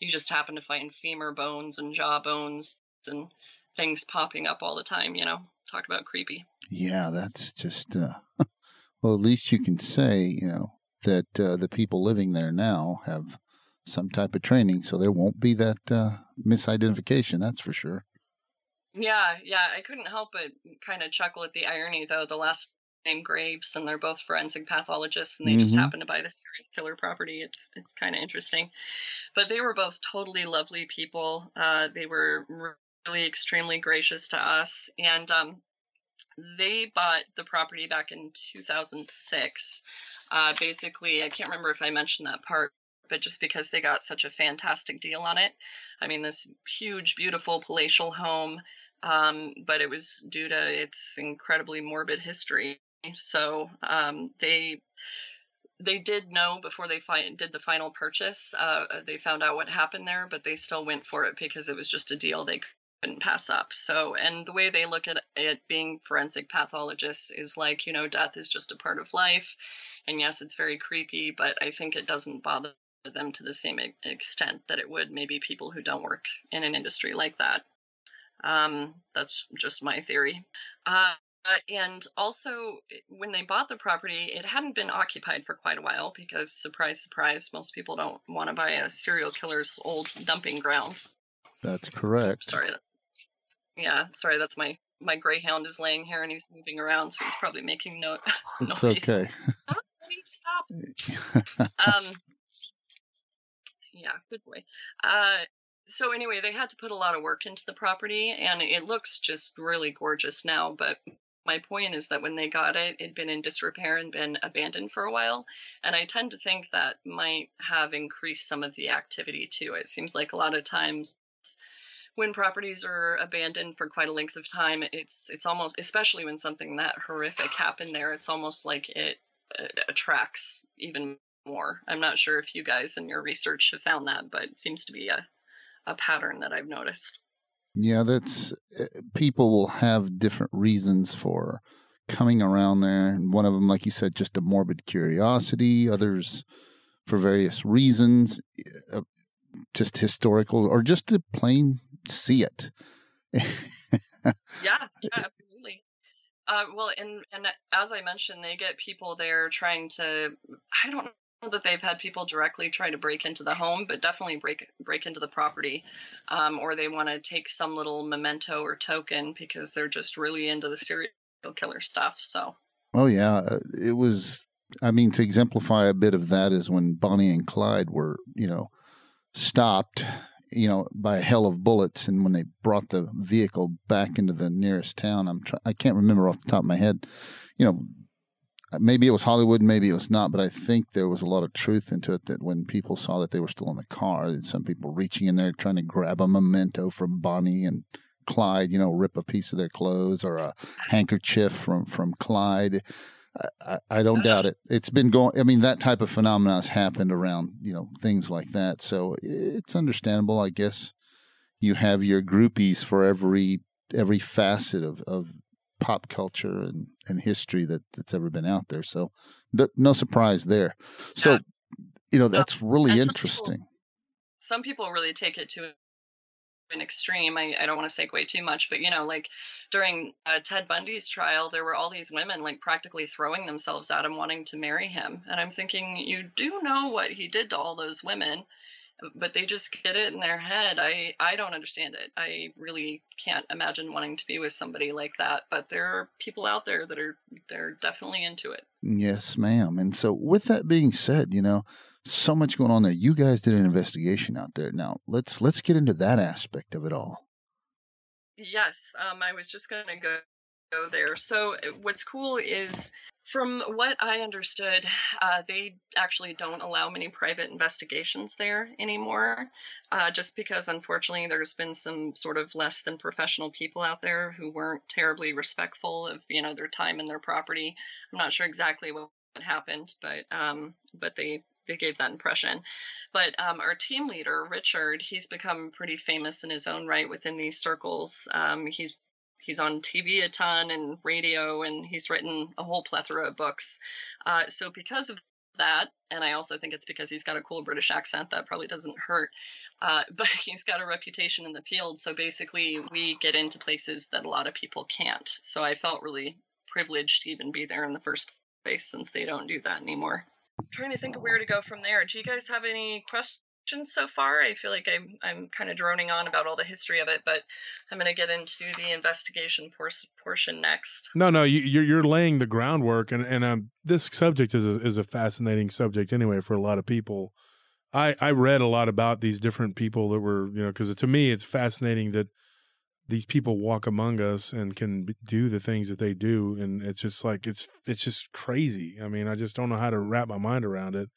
you just happen to find femur bones and jaw bones and things popping up all the time, you know? Talk about creepy. Yeah, that's just, well, at least you can say, that the people living there now have some type of training, so there won't be that misidentification, that's for sure. Yeah. I couldn't help but kind of chuckle at the irony, though. The last named Graves, and they're both forensic pathologists, and they just happen to buy the serial killer property. It's kind of interesting. But they were both totally lovely people. They were really extremely gracious to us, and they bought the property back in 2006. Basically, I can't remember if I mentioned that part, but just because they got such a fantastic deal on it. I mean, this huge, beautiful palatial home, but it was due to its incredibly morbid history. So they did know before they did the final purchase. They found out what happened there, but they still went for it because it was just a deal they couldn't pass up. So, and the way they look at it, being forensic pathologists, is like, death is just a part of life. And yes, it's very creepy, but I think it doesn't bother them to the same extent that it would maybe people who don't work in an industry like that. That's just my theory. And also, when they bought the property, it hadn't been occupied for quite a while because, surprise, surprise, most people don't want to buy a serial killer's old dumping grounds. That's correct. Sorry, that's my greyhound is laying here and he's moving around, so he's probably making noise. It's okay. Stop. Yeah, good boy. So anyway, they had to put a lot of work into the property, and it looks just really gorgeous now. But my point is that when they got it, it'd been in disrepair and been abandoned for a while. And I tend to think that might have increased some of the activity too. It seems like a lot of times when properties are abandoned for quite a length of time, it's almost, especially when something that horrific happened there, it's almost like it attracts even more. I'm not sure if you guys in your research have found that, but it seems to be a pattern that I've noticed. Yeah, that's people will have different reasons for coming around there. And one of them, like you said, just a morbid curiosity. Others, for various reasons, just historical, or just to plain see it. Yeah, absolutely. Well, and as I mentioned, they get people there trying to, I don't know that they've had people directly try to break into the home, but definitely break into the property. Or they want to take some little memento or token because they're just really into the serial killer stuff. So. Oh, yeah. It was, I mean, to exemplify a bit of that is when Bonnie and Clyde were, stopped, by a hell of bullets. And when they brought the vehicle back into the nearest town, I can't remember off the top of my head, maybe it was Hollywood, maybe it was not, but I think there was a lot of truth into it that when people saw that they were still in the car, some people reaching in there trying to grab a memento from Bonnie and Clyde, rip a piece of their clothes or a handkerchief from Clyde. I don't doubt it. It's been going. I mean, that type of phenomena has happened around, things like that. So it's understandable, I guess. You have your groupies for every facet of pop culture and history that's ever been out there. So no surprise there. So, that's really interesting. Some people really take it to an extreme. I don't want to segue too much, but during Ted Bundy's trial, there were all these women practically throwing themselves at him, wanting to marry him. And I'm thinking, you do know what he did to all those women, but they just get it in their head. I don't understand it. I really can't imagine wanting to be with somebody like that, but there are people out there that they're definitely into it. Yes, ma'am. And so with that being said, so much going on there. You guys did an investigation out there. Now, let's get into that aspect of it all. Yes, I was just going to go there. So what's cool is, from what I understood, they actually don't allow many private investigations there anymore, just because, unfortunately, there's been some sort of less than professional people out there who weren't terribly respectful of, their time and their property. I'm not sure exactly what happened, but they gave that impression. But our team leader, Richard, he's become pretty famous in his own right within these circles. He's on TV a ton and radio, and he's written a whole plethora of books. So because of that, and I also think it's because he's got a cool British accent, that probably doesn't hurt, but he's got a reputation in the field. So basically we get into places that a lot of people can't. So I felt really privileged to even be there in the first place, since they don't do that anymore. I'm trying to think of where to go from there. Do you guys have any questions so far? I feel like I'm kind of droning on about all the history of it, but I'm going to get into the investigation portion next. No, you're laying the groundwork, and this subject is a fascinating subject anyway for a lot of people. I read a lot about these different people that were, because to me it's fascinating that these people walk among us and can do the things that they do. And it's just it's just crazy. I mean, I just don't know how to wrap my mind around it.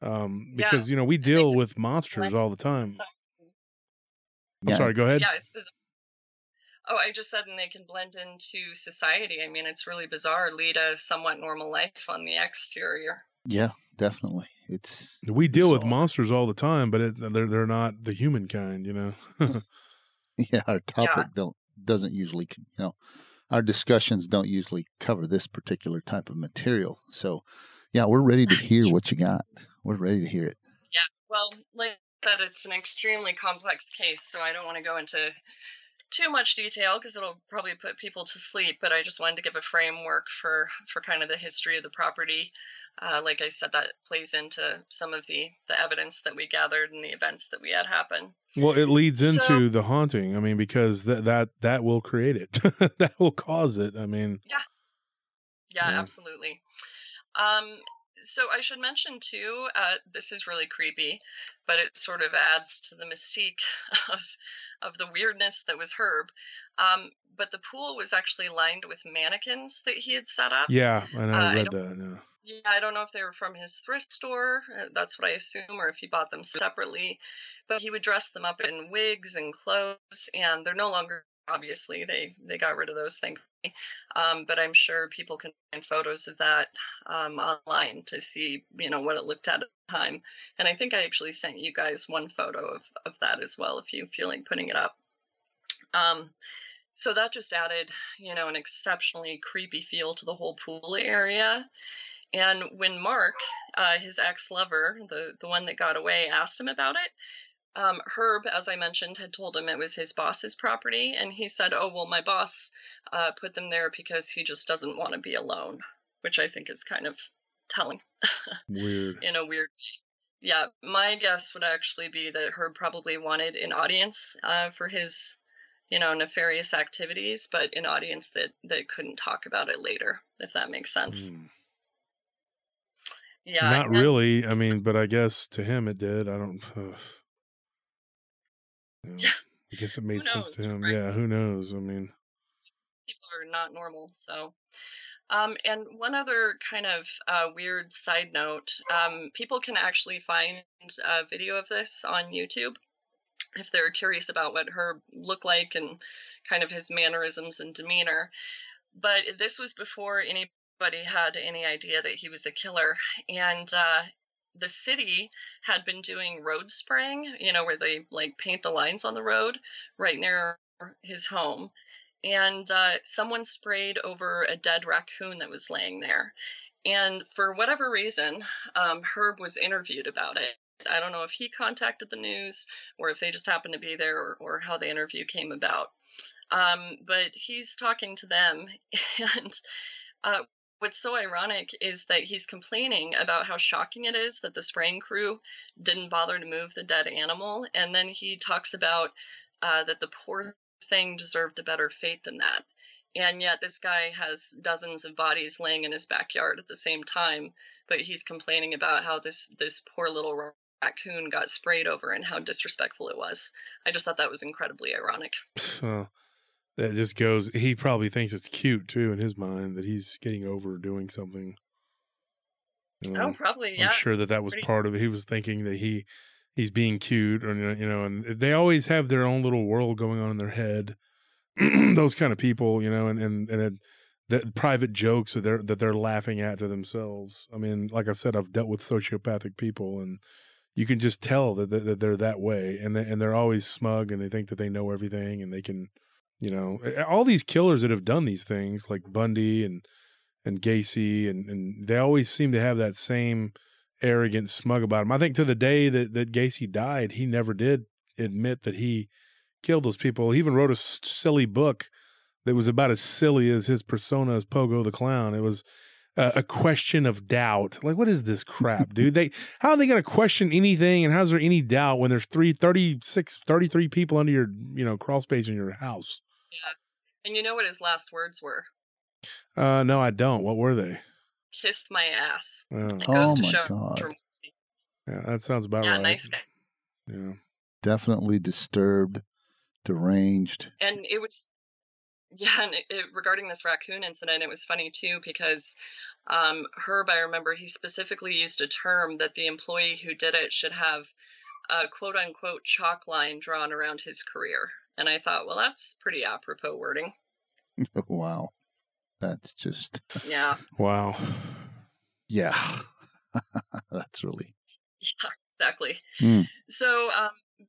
Because, we deal with monsters all the time. I'm sorry, go ahead. Yeah, it's bizarre. Oh, I just said, and they can blend into society. I mean, it's really bizarre. Lead a somewhat normal life on the exterior. Yeah, definitely. We deal with monsters all the time, but they're not the human kind, Yeah, our topic doesn't usually, our discussions don't usually cover this particular type of material. So, yeah, we're ready to hear what you got. We're ready to hear it. Yeah, well, like I said, it's an extremely complex case, so I don't want to go into too much detail because it'll probably put people to sleep, but I just wanted to give a framework for kind of the history of the property. Like I said, that plays into some of the evidence that we gathered and the events that we had happen. Well, it leads into the haunting. I mean, because that will create it. That will cause it. I mean. Yeah, absolutely. So I should mention, too, this is really creepy, but it sort of adds to the mystique of the weirdness that was Herb. But the pool was actually lined with mannequins that he had set up. Yeah, and I read that, yeah. Yeah, I don't know if they were from his thrift store, that's what I assume, or if he bought them separately, but he would dress them up in wigs and clothes, and they're no longer obviously they got rid of those, thankfully. But I'm sure people can find photos of that online to see, you know, what it looked at the time. And I think I actually sent you guys one photo of that as well, if you feel like putting it up. So that just added, you know, an exceptionally creepy feel to the whole pool area. And when Mark, his ex-lover, the one that got away, asked him about it, Herb, as I mentioned, had told him it was his boss's property, and he said, oh, well, my boss put them there because he just doesn't want to be alone, which I think is kind of telling. Weird. In a weird way. Yeah, my guess would actually be that Herb probably wanted an audience for his, you know, nefarious activities, but an audience that couldn't talk about it later, if that makes sense. Mm. Yeah. Not really. I mean, but I guess to him it did. I don't... Yeah. I guess it made sense to him. Right? Yeah, who knows? I mean, people are not normal. So, and one other kind of weird side note, people can actually find a video of this on YouTube if they're curious about what Herb looked like and kind of his mannerisms and demeanor. But this was before anybody had any idea that he was a killer. And the city had been doing road spraying, you know, where they like paint the lines on the road right near his home. And someone sprayed over a dead raccoon that was laying there. And for whatever reason, Herb was interviewed about it. I don't know if he contacted the news or if they just happened to be there or how the interview came about. But he's talking to them, and what's so ironic is that he's complaining about how shocking it is that the spraying crew didn't bother to move the dead animal. And then he talks about that the poor thing deserved a better fate than that. And yet this guy has dozens of bodies laying in his backyard at the same time, but he's complaining about how this poor little raccoon got sprayed over and how disrespectful it was. I just thought that was incredibly ironic. That just goes, he probably thinks it's cute, too, in his mind, that he's getting over doing something. Oh, probably, yeah. I'm sure that was part of it. He was thinking that he's being cute, or, you know, and they always have their own little world going on in their head. Those kind of people, you know, and that private jokes that they're laughing at to themselves. I mean, like I said, I've dealt with sociopathic people, and you can just tell that they're that way, and they're always smug, and they think that they know everything, and they can... You know, all these killers that have done these things, like Bundy and Gacy, and they always seem to have that same arrogant smug about them. I think to the day that Gacy died, he never did admit that he killed those people. He even wrote a silly book that was about as silly as his persona as Pogo the Clown. It was a question of doubt. Like, what is this crap, dude? How are they going to question anything, and how is there any doubt when there's 33 people under your, you know, crawl space in your house? And you know what his last words were? No, I don't. What were they? Kissed my ass. Oh my God. Yeah, that sounds about right. Yeah, nice guy. Yeah. Definitely disturbed, deranged. And it was, yeah, and regarding this raccoon incident, it was funny, too, because Herb, I remember, he specifically used a term that the employee who did it should have a quote-unquote chalk line drawn around his career. And I thought, well, that's pretty apropos wording. Wow. That's just... Yeah. Wow. Yeah. That's really... Yeah, exactly. Mm. So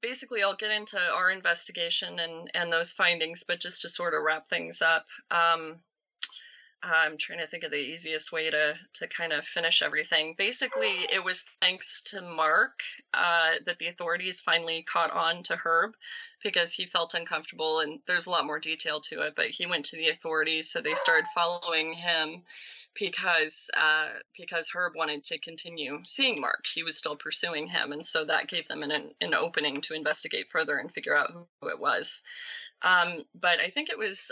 basically, I'll get into our investigation and those findings, but just to sort of wrap things up, I'm trying to think of the easiest way to kind of finish everything. Basically, it was thanks to Mark that the authorities finally caught on to Herb, because he felt uncomfortable, and there's a lot more detail to it, but he went to the authorities, so they started following him because Herb wanted to continue seeing Mark. He was still pursuing him, and so that gave them an opening to investigate further and figure out who it was. But I think it was...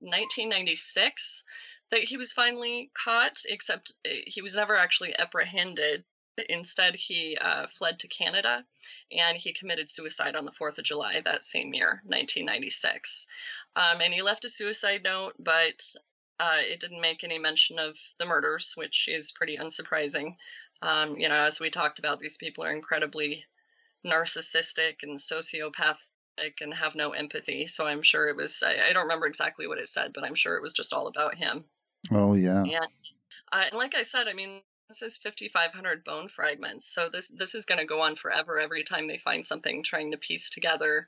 1996 that he was finally caught, except he was never actually apprehended. Instead, he fled to Canada, and he committed suicide on the 4th of July that same year, 1996. And he left a suicide note, but it didn't make any mention of the murders, which is pretty unsurprising. You know, as we talked about, these people are incredibly narcissistic and sociopathic I can have no empathy. So I'm sure it was, I don't remember exactly what it said, but I'm sure it was just all about him. Oh, yeah. Yeah. Like I said, I mean, this is 5,500 bone fragments. So this is going to go on forever. Every time they find something, trying to piece together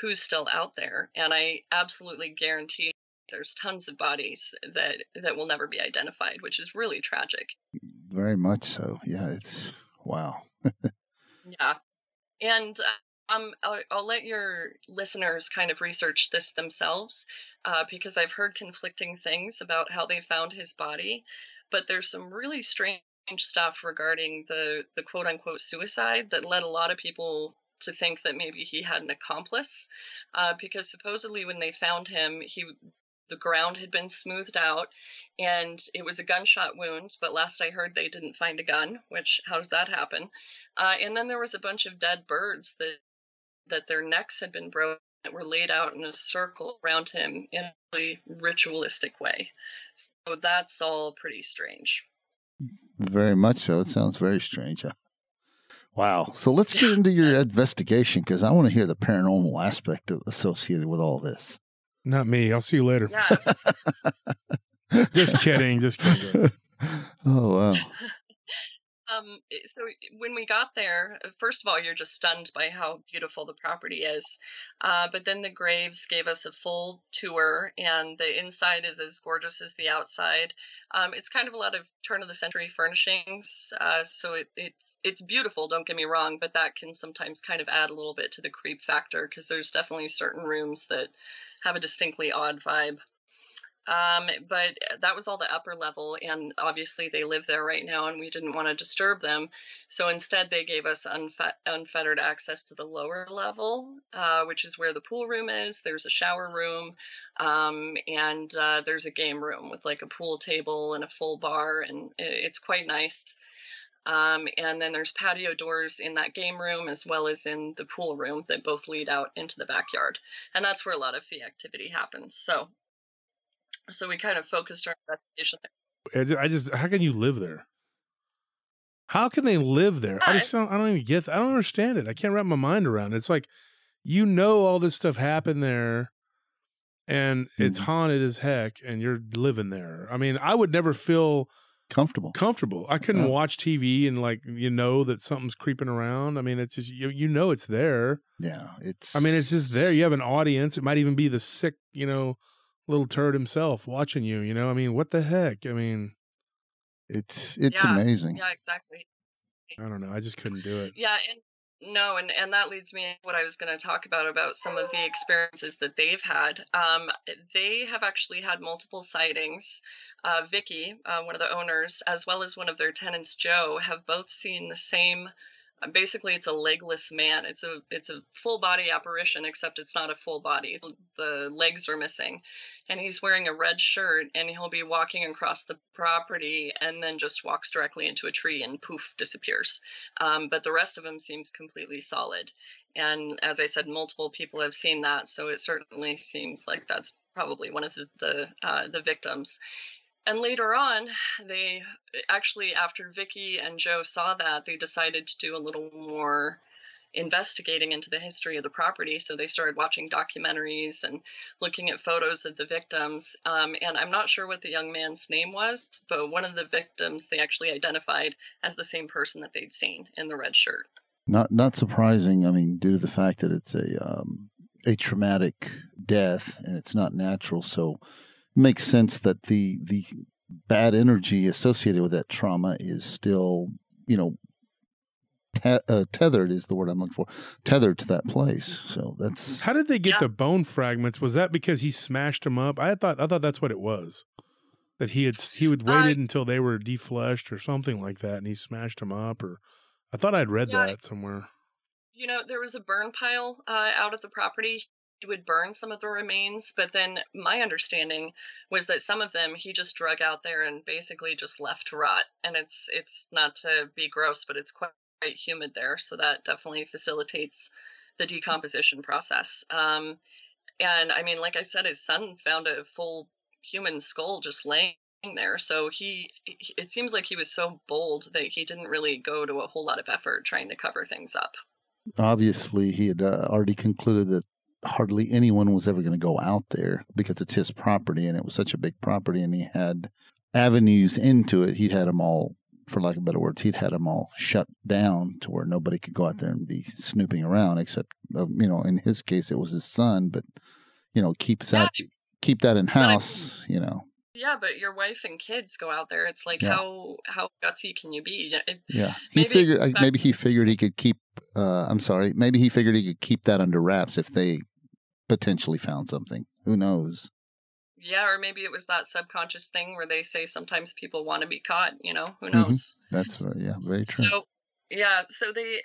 who's still out there. And I absolutely guarantee there's tons of bodies that will never be identified, which is really tragic. Very much so. Yeah. It's wow. Yeah. And I'll let your listeners kind of research this themselves, because I've heard conflicting things about how they found his body, but there's some really strange stuff regarding the quote unquote suicide that led a lot of people to think that maybe he had an accomplice, because supposedly when they found him, the ground had been smoothed out and it was a gunshot wound, but last I heard they didn't find a gun, which how does that happen? And then there was a bunch of dead birds that their necks had been broken that were laid out in a circle around him in a really ritualistic way. So that's all pretty strange. Very much so. It sounds very strange. Wow. So let's get into your investigation, because I want to hear the paranormal aspect associated with all this. Not me. I'll see you later. Yeah. Just kidding. Just kidding. Oh, wow. So when we got there, first of all, you're just stunned by how beautiful the property is. But then the Graves gave us a full tour, and the inside is as gorgeous as the outside. It's kind of a lot of turn-of-the-century furnishings, so it's beautiful, don't get me wrong, but that can sometimes kind of add a little bit to the creep factor, because there's definitely certain rooms that have a distinctly odd vibe. But that was all the upper level, and obviously they live there right now and we didn't want to disturb them. So instead they gave us unfettered access to the lower level, which is where the pool room is. There's a shower room, and there's a game room with like a pool table and a full bar, and it's quite nice. And then there's patio doors in that game room as well as in the pool room that both lead out into the backyard. And that's where a lot of the activity happens. So we kind of focused our investigation there. How can you live there? How can they live there? I don't even get that. I don't understand it. I can't wrap my mind around it. It's like, you know, all this stuff happened there and it's haunted as heck and you're living there. I mean, I would never feel comfortable. I couldn't watch TV and like, you know, that something's creeping around. I mean, it's just, you know, it's there. Yeah. It's just there. You have an audience. It might even be the sick, you know, little turd himself watching you, you know? I mean, what the heck? I mean, it's amazing. Yeah, exactly. I don't know. I just couldn't do it. Yeah. And that leads me to what I was going to talk about some of the experiences that they've had. They have actually had multiple sightings. Vicki, one of the owners, as well as one of their tenants, Joe, have both seen the same. Basically, it's a legless man. It's a full body apparition, except it's not a full body. The legs are missing, and he's wearing a red shirt, and he'll be walking across the property, and then just walks directly into a tree and poof, disappears. But the rest of him seems completely solid. And as I said, multiple people have seen that, so it certainly seems like that's probably one of the victims. And later on, they actually, after Vicki and Joe saw that, they decided to do a little more investigating into the history of the property. So they started watching documentaries and looking at photos of the victims. And I'm not sure what the young man's name was, but one of the victims they actually identified as the same person that they'd seen in the red shirt. Not surprising. I mean, due to the fact that it's a traumatic death and it's not natural, so makes sense that the bad energy associated with that trauma is still, you know, tethered is the word I'm looking for, tethered to that place. So that's how did they get the bone fragments? Was that because he smashed them up? I thought that's what it was, that he would waited until they were defleshed or something like that, and he smashed them up. Or I thought I'd read that somewhere. You know, there was a burn pile out at the property. He would burn some of the remains, but then my understanding was that some of them he just drug out there and basically just left to rot. And it's not to be gross, but it's quite humid there, so that definitely facilitates the decomposition process. And I mean, like I said, his son found a full human skull just laying there, so it seems like he was so bold that he didn't really go to a whole lot of effort trying to cover things up. Obviously, he had already concluded that hardly anyone was ever going to go out there because it's his property, and it was such a big property, and he had avenues into it. He'd had them all, for lack of better words, he'd had them all shut down to where nobody could go out there and be snooping around, except, you know, in his case, it was his son, but, you know, keep that in house, you know. Yeah, but your wife and kids go out there. It's like, yeah. How gutsy can you be? Yeah. Maybe he figured he could keep that under wraps if they potentially found something. Who knows? Yeah, or maybe it was that subconscious thing where they say sometimes people want to be caught, you know, who knows? Mm-hmm. That's right. Yeah, very true. So, yeah, so they,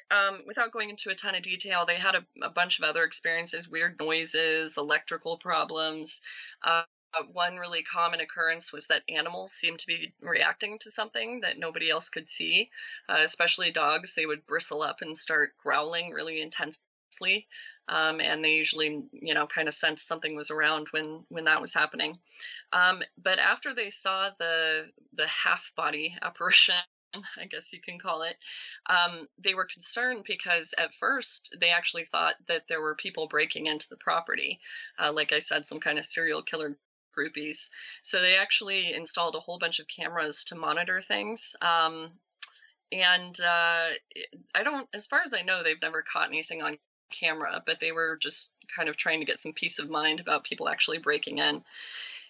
without going into a ton of detail, they had a bunch of other experiences, weird noises, electrical problems. One really common occurrence was that animals seemed to be reacting to something that nobody else could see, especially dogs. They would bristle up and start growling really intensely. And they usually, you know, kind of sensed something was around when that was happening. But after they saw the half body apparition, I guess you can call it, they were concerned because at first they actually thought that there were people breaking into the property. Like I said, some kind of serial killer groupies. So they actually installed a whole bunch of cameras to monitor things. As far as I know, they've never caught anything on camera, but they were just kind of trying to get some peace of mind about people actually breaking in.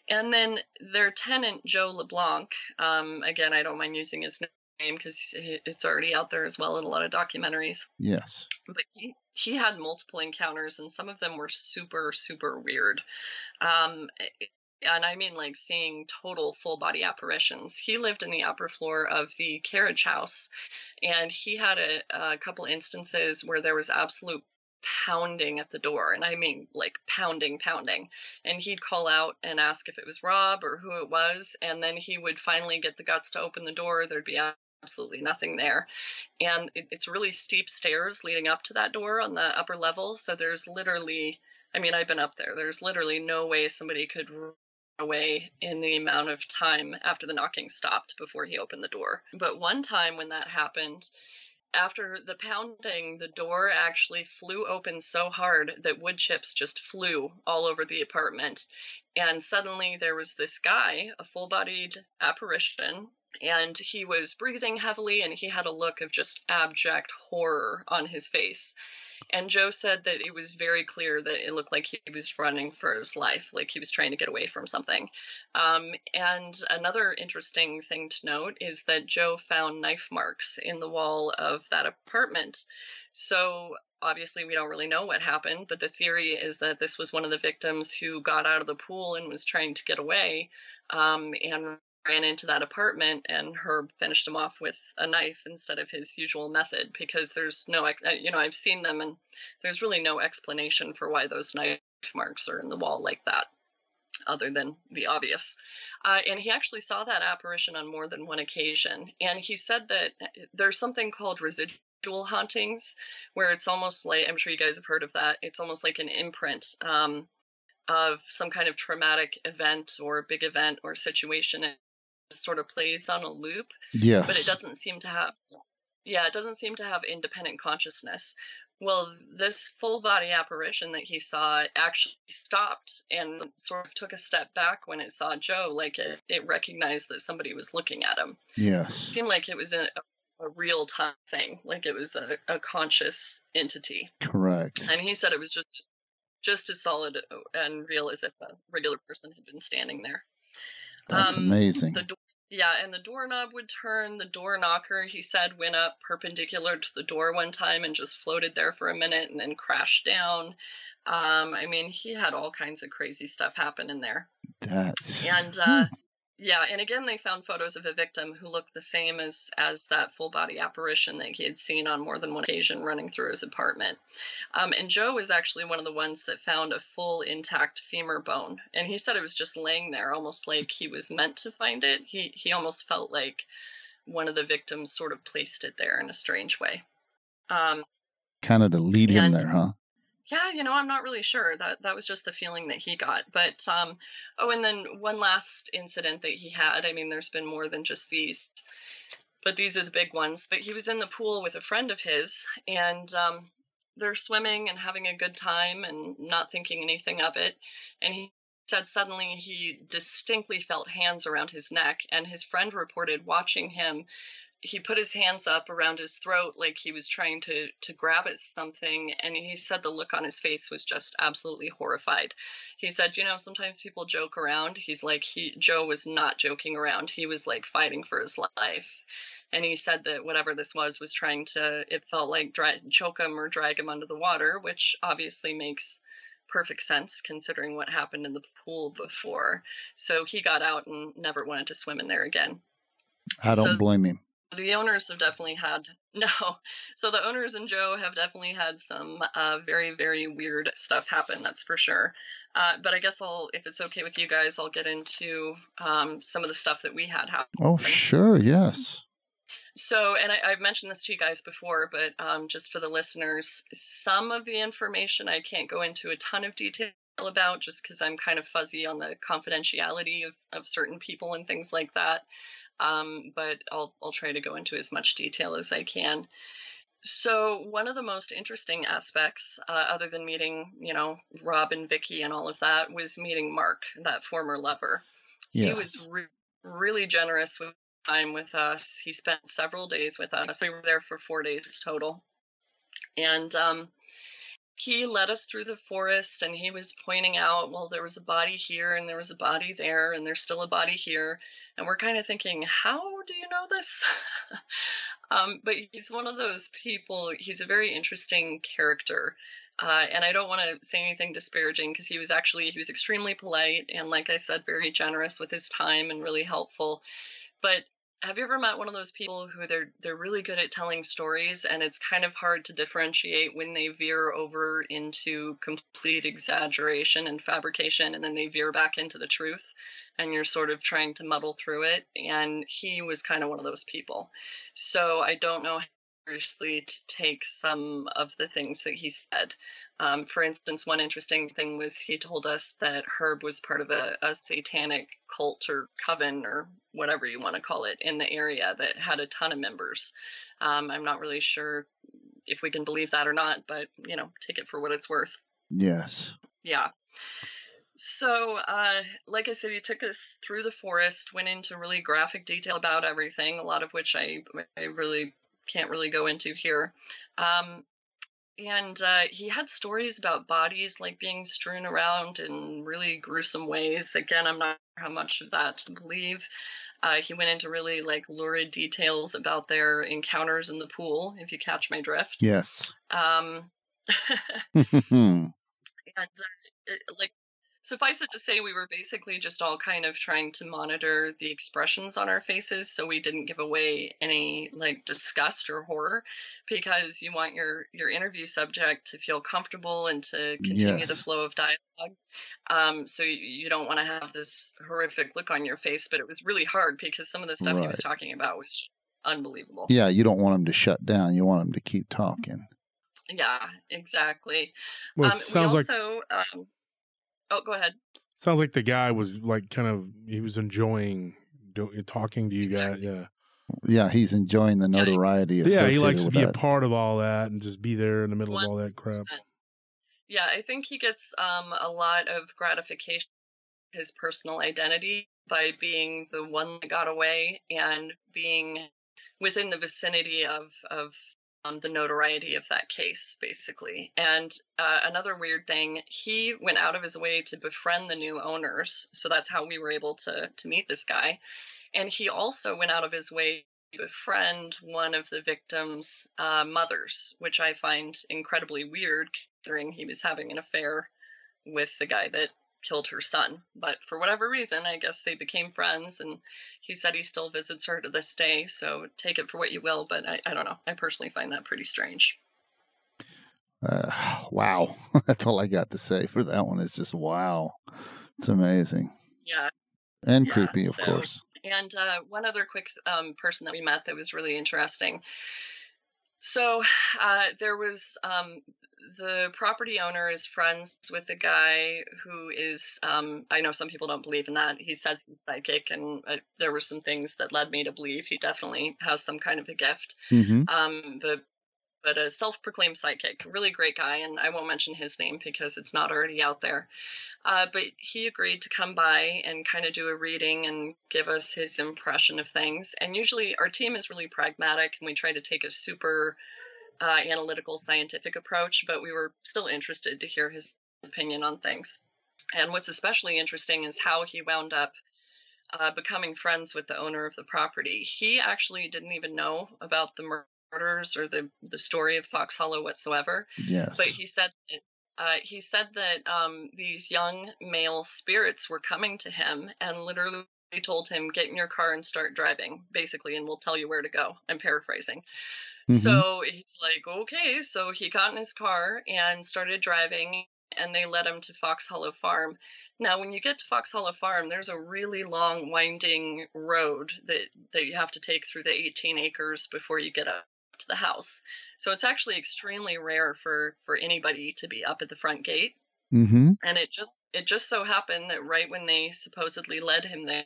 And then their tenant, Joe LeBlanc, again, I don't mind using his name because it's already out there as well in a lot of documentaries. Yes. But he had multiple encounters, and some of them were super, super weird. And I mean, like, seeing total full-body apparitions. He lived in the upper floor of the carriage house, and he had a couple instances where there was absolute pounding at the door, and I mean, like, pounding, and he'd call out and ask if it was Rob or who it was, and then he would finally get the guts to open the door. There'd be absolutely nothing there, and it's really steep stairs leading up to that door on the upper level, so there's literally, I mean, I've been up there, there's literally no way somebody could run away in the amount of time after the knocking stopped before he opened the door. But one time when that happened, after the pounding, the door actually flew open so hard that wood chips just flew all over the apartment. And suddenly there was this guy, a full-bodied apparition, and he was breathing heavily, and he had a look of just abject horror on his face. And Joe said that it was very clear that it looked like he was running for his life, like he was trying to get away from something. And another interesting thing to note is that Joe found knife marks in the wall of that apartment. So obviously we don't really know what happened, but the theory is that this was one of the victims who got out of the pool and was trying to get away, and ran into that apartment, and Herb finished him off with a knife instead of his usual method, because there's no, you know, I've seen them, and there's really no explanation for why those knife marks are in the wall like that, other than the obvious. And he actually saw that apparition on more than one occasion, and he said that there's something called residual hauntings, where it's almost like, I'm sure you guys have heard of that, it's almost like an imprint of some kind of traumatic event or big event or situation, sort of plays on a loop. Yes. But it doesn't seem to have independent consciousness. Well, this full body apparition that he saw actually stopped and sort of took a step back when it saw Joe, like it recognized that somebody was looking at him. Yes. It seemed like it was a real time thing, like it was a conscious entity. Correct. And he said it was just as solid and real as if a regular person had been standing there. That's amazing. And the doorknob would turn. The door knocker, he said, went up perpendicular to the door one time and just floated there for a minute and then crashed down. I mean, he had all kinds of crazy stuff happen in there. And again, they found photos of a victim who looked the same as that full-body apparition that he had seen on more than one occasion running through his apartment. And Joe was actually one of the ones that found a full intact femur bone. And he said it was just laying there, almost like he was meant to find it. He almost felt like one of the victims sort of placed it there in a strange way. Kind of to lead him there, huh? Yeah, you know, I'm not really sure. That was just the feeling that he got. But, and then one last incident that he had. I mean, there's been more than just these, but these are the big ones. But he was in the pool with a friend of his, and they're swimming and having a good time and not thinking anything of it. And he said suddenly he distinctly felt hands around his neck, and his friend reported watching him. He put his hands up around his throat like he was trying to grab at something, and he said the look on his face was just absolutely horrified. He said, you know, sometimes people joke around. He's like, Joe was not joking around. He was like fighting for his life. And he said that whatever this was trying to, it felt like choke him or drag him under the water, which obviously makes perfect sense considering what happened in the pool before. So he got out and never wanted to swim in there again. I don't blame him. The owners have definitely had, so the owners and Joe have definitely had some very, very weird stuff happen, that's for sure. But I guess if it's okay with you guys, I'll get into some of the stuff that we had happen. Oh, sure, yes. So, and I've mentioned this to you guys before, but just for the listeners, some of the information I can't go into a ton of detail about just because I'm kind of fuzzy on the confidentiality of certain people and things like that. But I'll try to go into as much detail as I can. So one of the most interesting aspects, other than meeting, Rob and Vicki and all of that, was meeting Mark, that former lover. Yes. He was really generous with time with us. He spent several days with us. We were there for 4 days total. And he led us through the forest, and he was pointing out, well, there was a body here and there was a body there and there's still a body here. And we're kind of thinking, how do you know this? But he's one of those people. He's a very interesting character. And I don't want to say anything disparaging because he was extremely polite and, like I said, very generous with his time and really helpful. But have you ever met one of those people who they're really good at telling stories, and it's kind of hard to differentiate when they veer over into complete exaggeration and fabrication, and then they veer back into the truth, and you're sort of trying to muddle through it? And he was kind of one of those people. So I don't know how seriously to take some of the things that he said. For instance, one interesting thing was he told us that Herb was part of a satanic cult or coven or whatever you want to call it in the area that had a ton of members. I'm not really sure if we can believe that or not, but, take it for what it's worth. Yes. Yeah. So, like I said, he took us through the forest, went into really graphic detail about everything, a lot of which I really can't really go into here. And he had stories about bodies like being strewn around in really gruesome ways. Again, I'm not sure how much of that to believe. He went into really lurid details about their encounters in the pool, if you catch my drift. Yes. And suffice it to say, we were basically just all kind of trying to monitor the expressions on our faces so we didn't give away any disgust or horror, because you want your interview subject to feel comfortable and to continue the flow of dialogue. So you don't want to have this horrific look on your face, but it was really hard because some of the stuff he was talking about was just unbelievable. Yeah, you don't want him to shut down. You want him to keep talking. Yeah, exactly. Well, oh, go ahead. Sounds like the guy was he was enjoying talking to you guys. Yeah. Yeah, he's enjoying the notoriety. Yeah, he likes to be a part of all that and just be there in the middle 100%. Of all that crap. Yeah, I think he gets a lot of gratification in his personal identity by being the one that got away and being within the vicinity of the notoriety of that case, basically. And another weird thing, he went out of his way to befriend the new owners. So that's how we were able to meet this guy. And he also went out of his way to befriend one of the victims' mothers, which I find incredibly weird considering he was having an affair with the guy that killed her son. But for whatever reason, I guess they became friends, and he said he still visits her to this day, so take it for what you will, but I don't know. I personally find that pretty strange. Wow. That's all I got to say for that one. It's just, wow. It's amazing. Yeah. And creepy, of course. And one other quick person that we met that was really interesting. So there was... the property owner is friends with the guy who is, I know some people don't believe in that. He says he's psychic, and there were some things that led me to believe he definitely has some kind of a gift. Mm-hmm. But but a self-proclaimed psychic, really great guy, and I won't mention his name because it's not already out there. But he agreed to come by and kind of do a reading and give us his impression of things. And usually our team is really pragmatic, and we try to take a super analytical, scientific approach, but we were still interested to hear his opinion on things. And what's especially interesting is how he wound up becoming friends with the owner of the property. He actually didn't even know about the murders or the story of Fox Hollow whatsoever. Yes. But he said that these young male spirits were coming to him and literally told him, "Get in your car and start driving, basically, and we'll tell you where to go." I'm paraphrasing. Mm-hmm. So he's like, okay. So he got in his car and started driving, and they led him to Fox Hollow Farm. Now, when you get to Fox Hollow Farm, there's a really long, winding road that you have to take through the 18 acres before you get up to the house. So it's actually extremely rare for anybody to be up at the front gate. Mm-hmm. And it just so happened that right when they supposedly led him there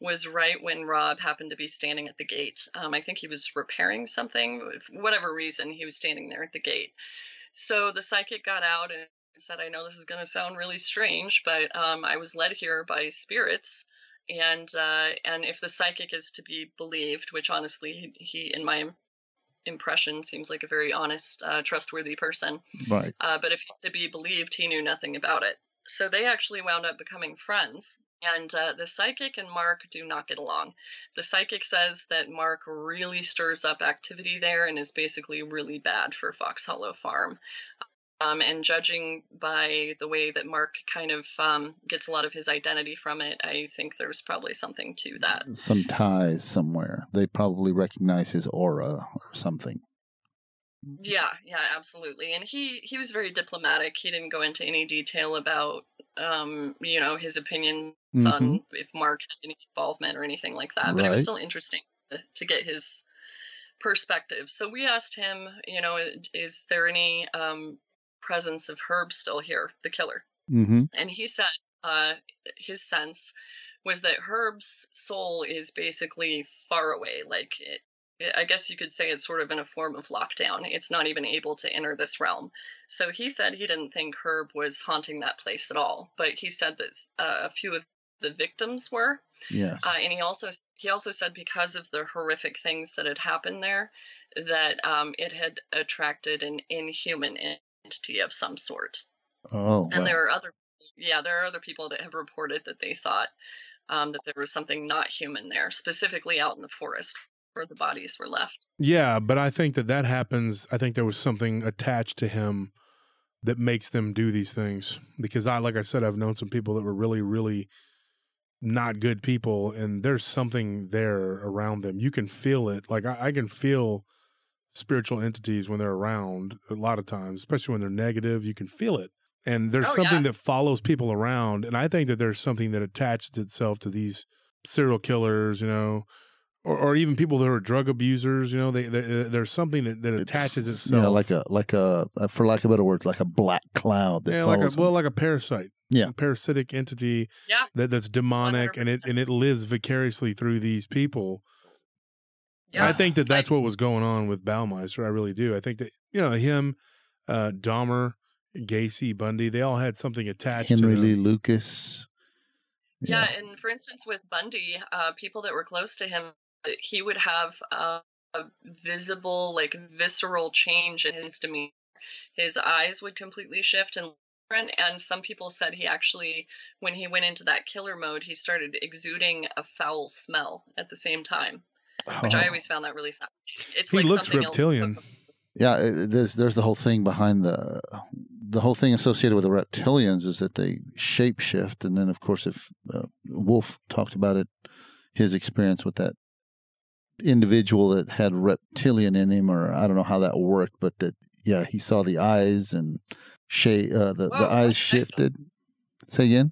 was right when Rob happened to be standing at the gate. I think he was repairing something. For whatever reason, he was standing there at the gate. So the psychic got out and said, "I know this is going to sound really strange, but I was led here by spirits, and if the psychic is to be believed," which honestly he in my impression seems like a very honest, trustworthy person, right? But if he's to be believed, he knew nothing about it. So they actually wound up becoming friends. And the psychic and Mark do not get along. The psychic says that Mark really stirs up activity there and is basically really bad for Fox Hollow Farm. And judging by the way that Mark kind of gets a lot of his identity from it, I think there's probably something to that. Some ties somewhere. They probably recognize his aura or something. Yeah, absolutely. And he was very diplomatic. He didn't go into any detail about, his opinions mm-hmm. on if Mark had any involvement or anything like that. But right. It was still interesting to get his perspective. So we asked him, is there any presence of Herb still here, the killer? Mm-hmm. And he said his sense was that Herb's soul is basically far away, like it. I guess you could say it's sort of in a form of lockdown. It's not even able to enter this realm. So he said he didn't think Herb was haunting that place at all, but he said that a few of the victims were. Yes. And he also said because of the horrific things that had happened there, that it had attracted an inhuman entity of some sort. Oh. And wow. there are other people that have reported that they thought that there was something not human there, specifically out in the forest where the bodies were left. Yeah, but I think that happens. I think there was something attached to him that makes them do these things. Because like I said, I've known some people that were really, really not good people, and there's something there around them. You can feel it. Like I can feel spiritual entities when they're around a lot of times, especially when they're negative. You can feel it. And there's something that follows people around. And I think that there's something that attaches itself to these serial killers, Or even people that are drug abusers, there's something that attaches itself. Yeah, like a for lack of better words, like a black cloud. That follows like a parasite. Yeah, a parasitic entity. Yeah. that's demonic 100%. and it lives vicariously through these people. Yeah. I think that's what was going on with Baumeister. I really do. I think that him, Dahmer, Gacy, Bundy, they all had something attached to them. Henry Lee Lucas. Yeah. Yeah, and for instance, with Bundy, people that were close to him. He would have a visible, visceral change in his demeanor. His eyes would completely shift and different. And some people said he actually, when he went into that killer mode, he started exuding a foul smell at the same time, which I always found that really fascinating. It's he looks reptilian. Yeah, there's the whole thing behind the whole thing associated with the reptilians is that they shape shift. And then, of course, if Wolf talked about it, his experience with that individual that had reptilian in him, or I don't know how that worked, but he saw the eyes and the eyes shifted. Say again?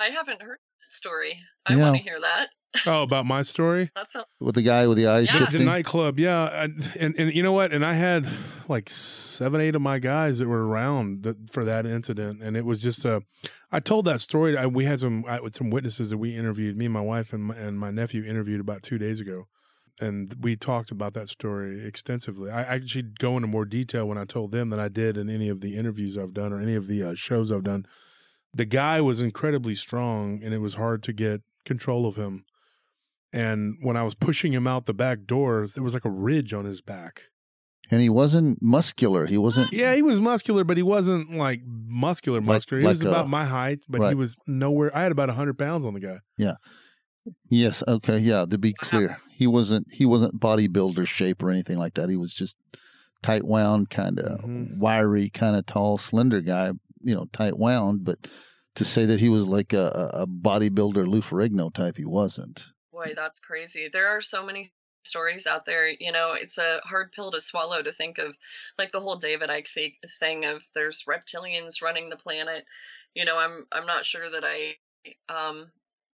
I haven't heard that story. I want to hear that. Oh, about my story? With the guy with the eyes shifting? The nightclub, yeah. And you know what? And I had 7, 8 of my guys that were around for that incident. And it was just I told that story. We had some witnesses that we interviewed, me and my wife and my nephew interviewed about 2 days ago. and we talked about that story extensively. I actually go into more detail when I told them than I did in any of the interviews I've done or any of the shows I've done. The guy was incredibly strong, and it was hard to get control of him. And when I was pushing him out the back doors, there was like a ridge on his back. And he wasn't muscular. He wasn't. Yeah, he was muscular, but he wasn't like muscular. He was about my height, but right. He was nowhere. I had about 100 pounds on the guy. Yeah. Yes. Okay. Yeah. To be clear, he wasn't bodybuilder shape or anything like that. He was just tight wound, kind of wiry, kind of tall, slender guy, you know, tight wound. But to say that he was like a bodybuilder Lou Ferrigno type, he wasn't. Boy, that's crazy. There are so many stories out there, you know. It's a hard pill to swallow to think of, like, the whole David Icke thing of there's reptilians running the planet. You know, I'm not sure that I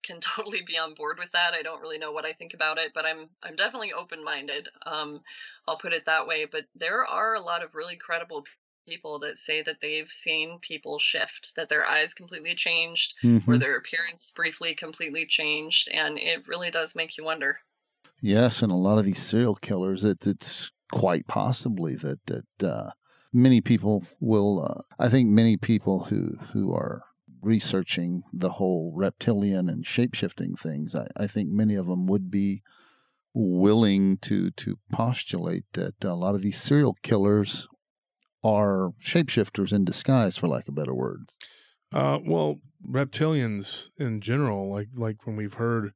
can totally be on board with that. I don't really know what I think about it, but I'm definitely open-minded. I'll put it that way. But there are a lot of really credible people that say that they've seen people shift, that their eyes completely changed, or their appearance briefly completely changed, and it really does make you wonder. Yes, and a lot of these serial killers, it's quite possibly that many people will, I think many people who are researching the whole reptilian and shape-shifting things, I think many of them would be willing to postulate that a lot of these serial killers are shapeshifters in disguise, for lack of better words. Well, reptilians in general, like when we've heard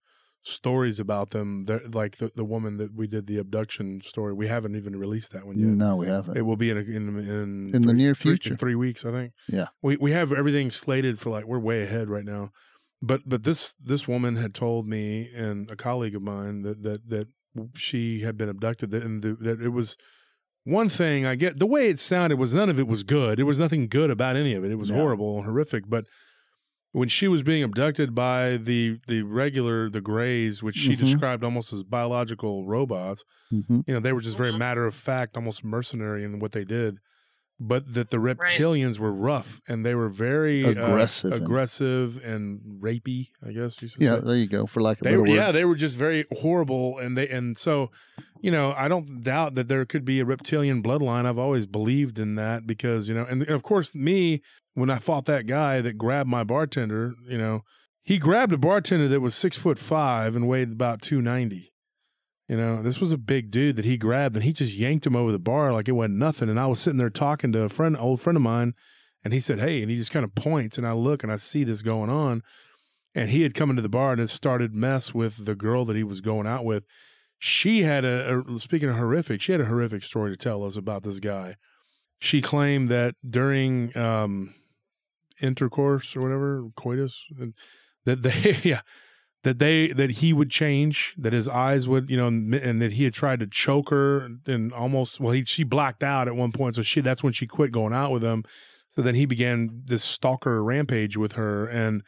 stories about them, like the woman that we did the abduction story. We haven't even released that one yet. No, we haven't. It will be in the near future. In 3 weeks, I think. Yeah. We have everything slated for, like, we're way ahead right now. But this woman had told me and a colleague of mine that she had been abducted, and that it was one thing I get. The way it sounded was none of it was good. There was nothing good about any of it. It was horrible and horrific, but when she was being abducted by the Greys, which she described almost as biological robots, you know, they were just very matter of fact, almost mercenary in what they did, but that the reptilians were rough, and they were very aggressive and rapey, I guess you should say. Yeah, there you go, for lack of better words. Yeah, they were just very horrible, and so, you know, I don't doubt that there could be a reptilian bloodline. I've always believed in that because, you know, and of course me, when I fought that guy that grabbed my bartender, you know, he grabbed a bartender that was 6'5" and weighed about 290. You know, this was a big dude that he grabbed, and he just yanked him over the bar like it wasn't nothing. And I was sitting there talking to an old friend of mine, and he said, "Hey," and he just kind of points, and I look and I see this going on. And he had come into the bar and had started mess with the girl that he was going out with. She had a horrific story to tell us about this guy. She claimed that during intercourse or whatever, coitus, that he would change, that his eyes would, you know, and that he had tried to choke her and almost, well, she blacked out at one point. So that's when she quit going out with him. So then he began this stalker rampage with her. And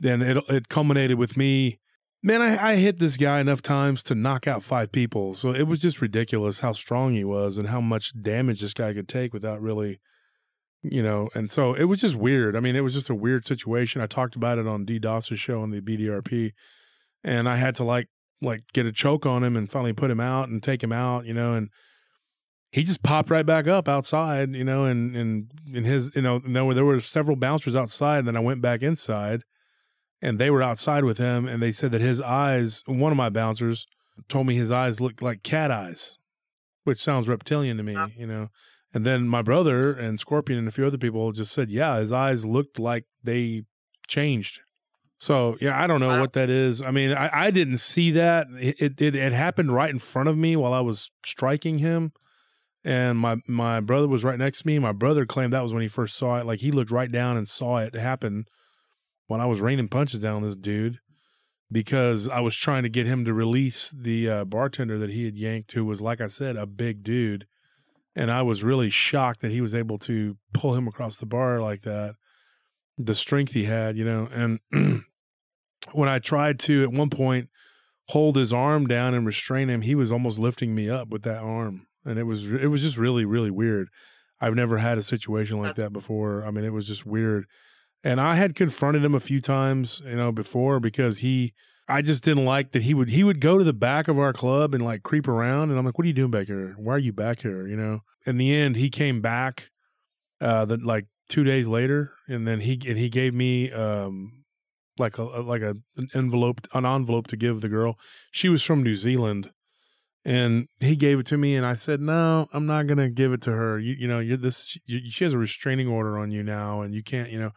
then it culminated with me, man, I hit this guy enough times to knock out 5 people. So it was just ridiculous how strong he was and how much damage this guy could take without really, you know, and so it was just weird. I mean, it was just a weird situation. I talked about it on D. Doss's show on the BDRP, and I had to like get a choke on him and finally put him out and take him out, you know, and he just popped right back up outside, you know, and in his, you know, there were several bouncers outside, and then I went back inside, and they were outside with him, and they said that his eyes, one of my bouncers told me his eyes looked like cat eyes, which sounds reptilian to me, you know. And then my brother and Scorpion and a few other people just said, yeah, his eyes looked like they changed. So, yeah, I don't know what that is. I mean, I didn't see that. It happened right in front of me while I was striking him. And my brother was right next to me. My brother claimed that was when he first saw it. Like, he looked right down and saw it happen when I was raining punches down on this dude, because I was trying to get him to release the bartender that he had yanked, who was, like I said, a big dude. And I was really shocked that he was able to pull him across the bar like that, the strength he had, you know. And when I tried to, at one point, hold his arm down and restrain him, he was almost lifting me up with that arm. And it was just really, really weird. I've never had a situation like that before. I mean, it was just weird. And I had confronted him a few times, you know, before, because he I just didn't like that he would go to the back of our club and like creep around, and I'm like, what are you doing back here? Why are you back here? You know. In the end, he came back like 2 days later, and then he gave me like an envelope to give the girl. She was from New Zealand, and he gave it to me, and I said, no, I'm not gonna give it to her. She has a restraining order on you now, and you can't, you know.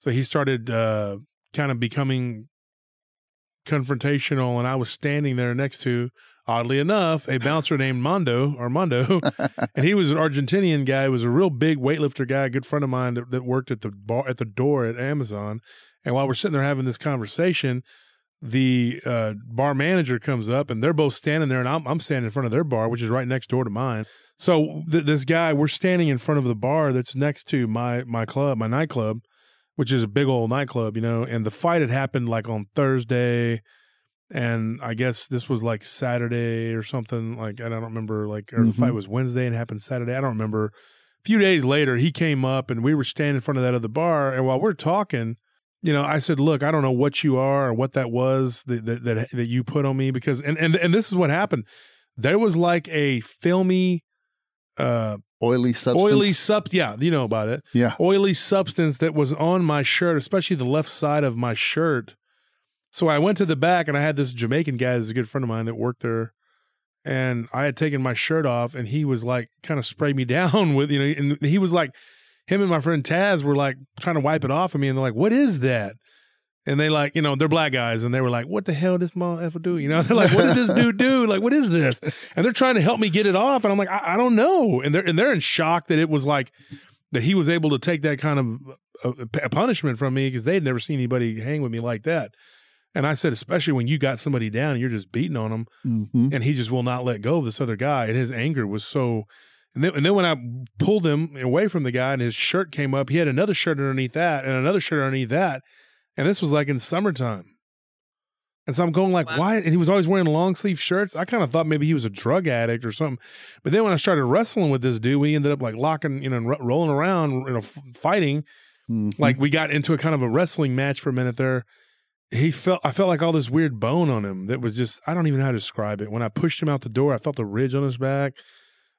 So he started kind of becoming confrontational, and I was standing there next to, oddly enough, a bouncer named Mondo, and he was an Argentinian guy, was a real big weightlifter guy, a good friend of mine that worked at the bar at the door at Amazon. And while we're sitting there having this conversation, the bar manager comes up, and they're both standing there, and I'm standing in front of their bar, which is right next door to mine. So this guy, we're standing in front of the bar that's next to my club, my nightclub, which is a big old nightclub, you know. And the fight had happened like on Thursday, and I guess this was like Saturday or something. Like, I don't remember, like, or the fight was Wednesday and happened Saturday. I don't remember. A few days later, he came up, and we were standing in front of that other bar. And while we're talking, you know, I said, look, I don't know what you are or what that was that you put on me, because, and this is what happened. There was like a filmy, oily substance. Yeah, you know about it. Yeah. Oily substance that was on my shirt, especially the left side of my shirt. So I went to the back, and I had this Jamaican guy that's a good friend of mine that worked there. And I had taken my shirt off, and he was like kind of sprayed me down with, you know, and he was like, him and my friend Taz were like trying to wipe it off of me, and they're like, what is that? And they like, you know, they're black guys, and they were like, what the hell did this mom ever do? You know, they're like, what did this dude do? Like, what is this? And they're trying to help me get it off. And I'm like, I don't know. And they're in shock that it was like, that he was able to take that kind of a punishment from me, because they'd never seen anybody hang with me like that. And I said, especially when you got somebody down and you're just beating on them, and he just will not let go of this other guy. And his anger was so, and then when I pulled him away from the guy and his shirt came up, he had another shirt underneath that and another shirt underneath that. And this was like in summertime. And so I'm going like, why? And he was always wearing long sleeve shirts. I kind of thought maybe he was a drug addict or something. But then when I started wrestling with this dude, we ended up like locking, you know, and rolling around, you know, fighting. Like, we got into a kind of a wrestling match for a minute there. I felt like all this weird bone on him that was just, I don't even know how to describe it. When I pushed him out the door, I felt the ridge on his back.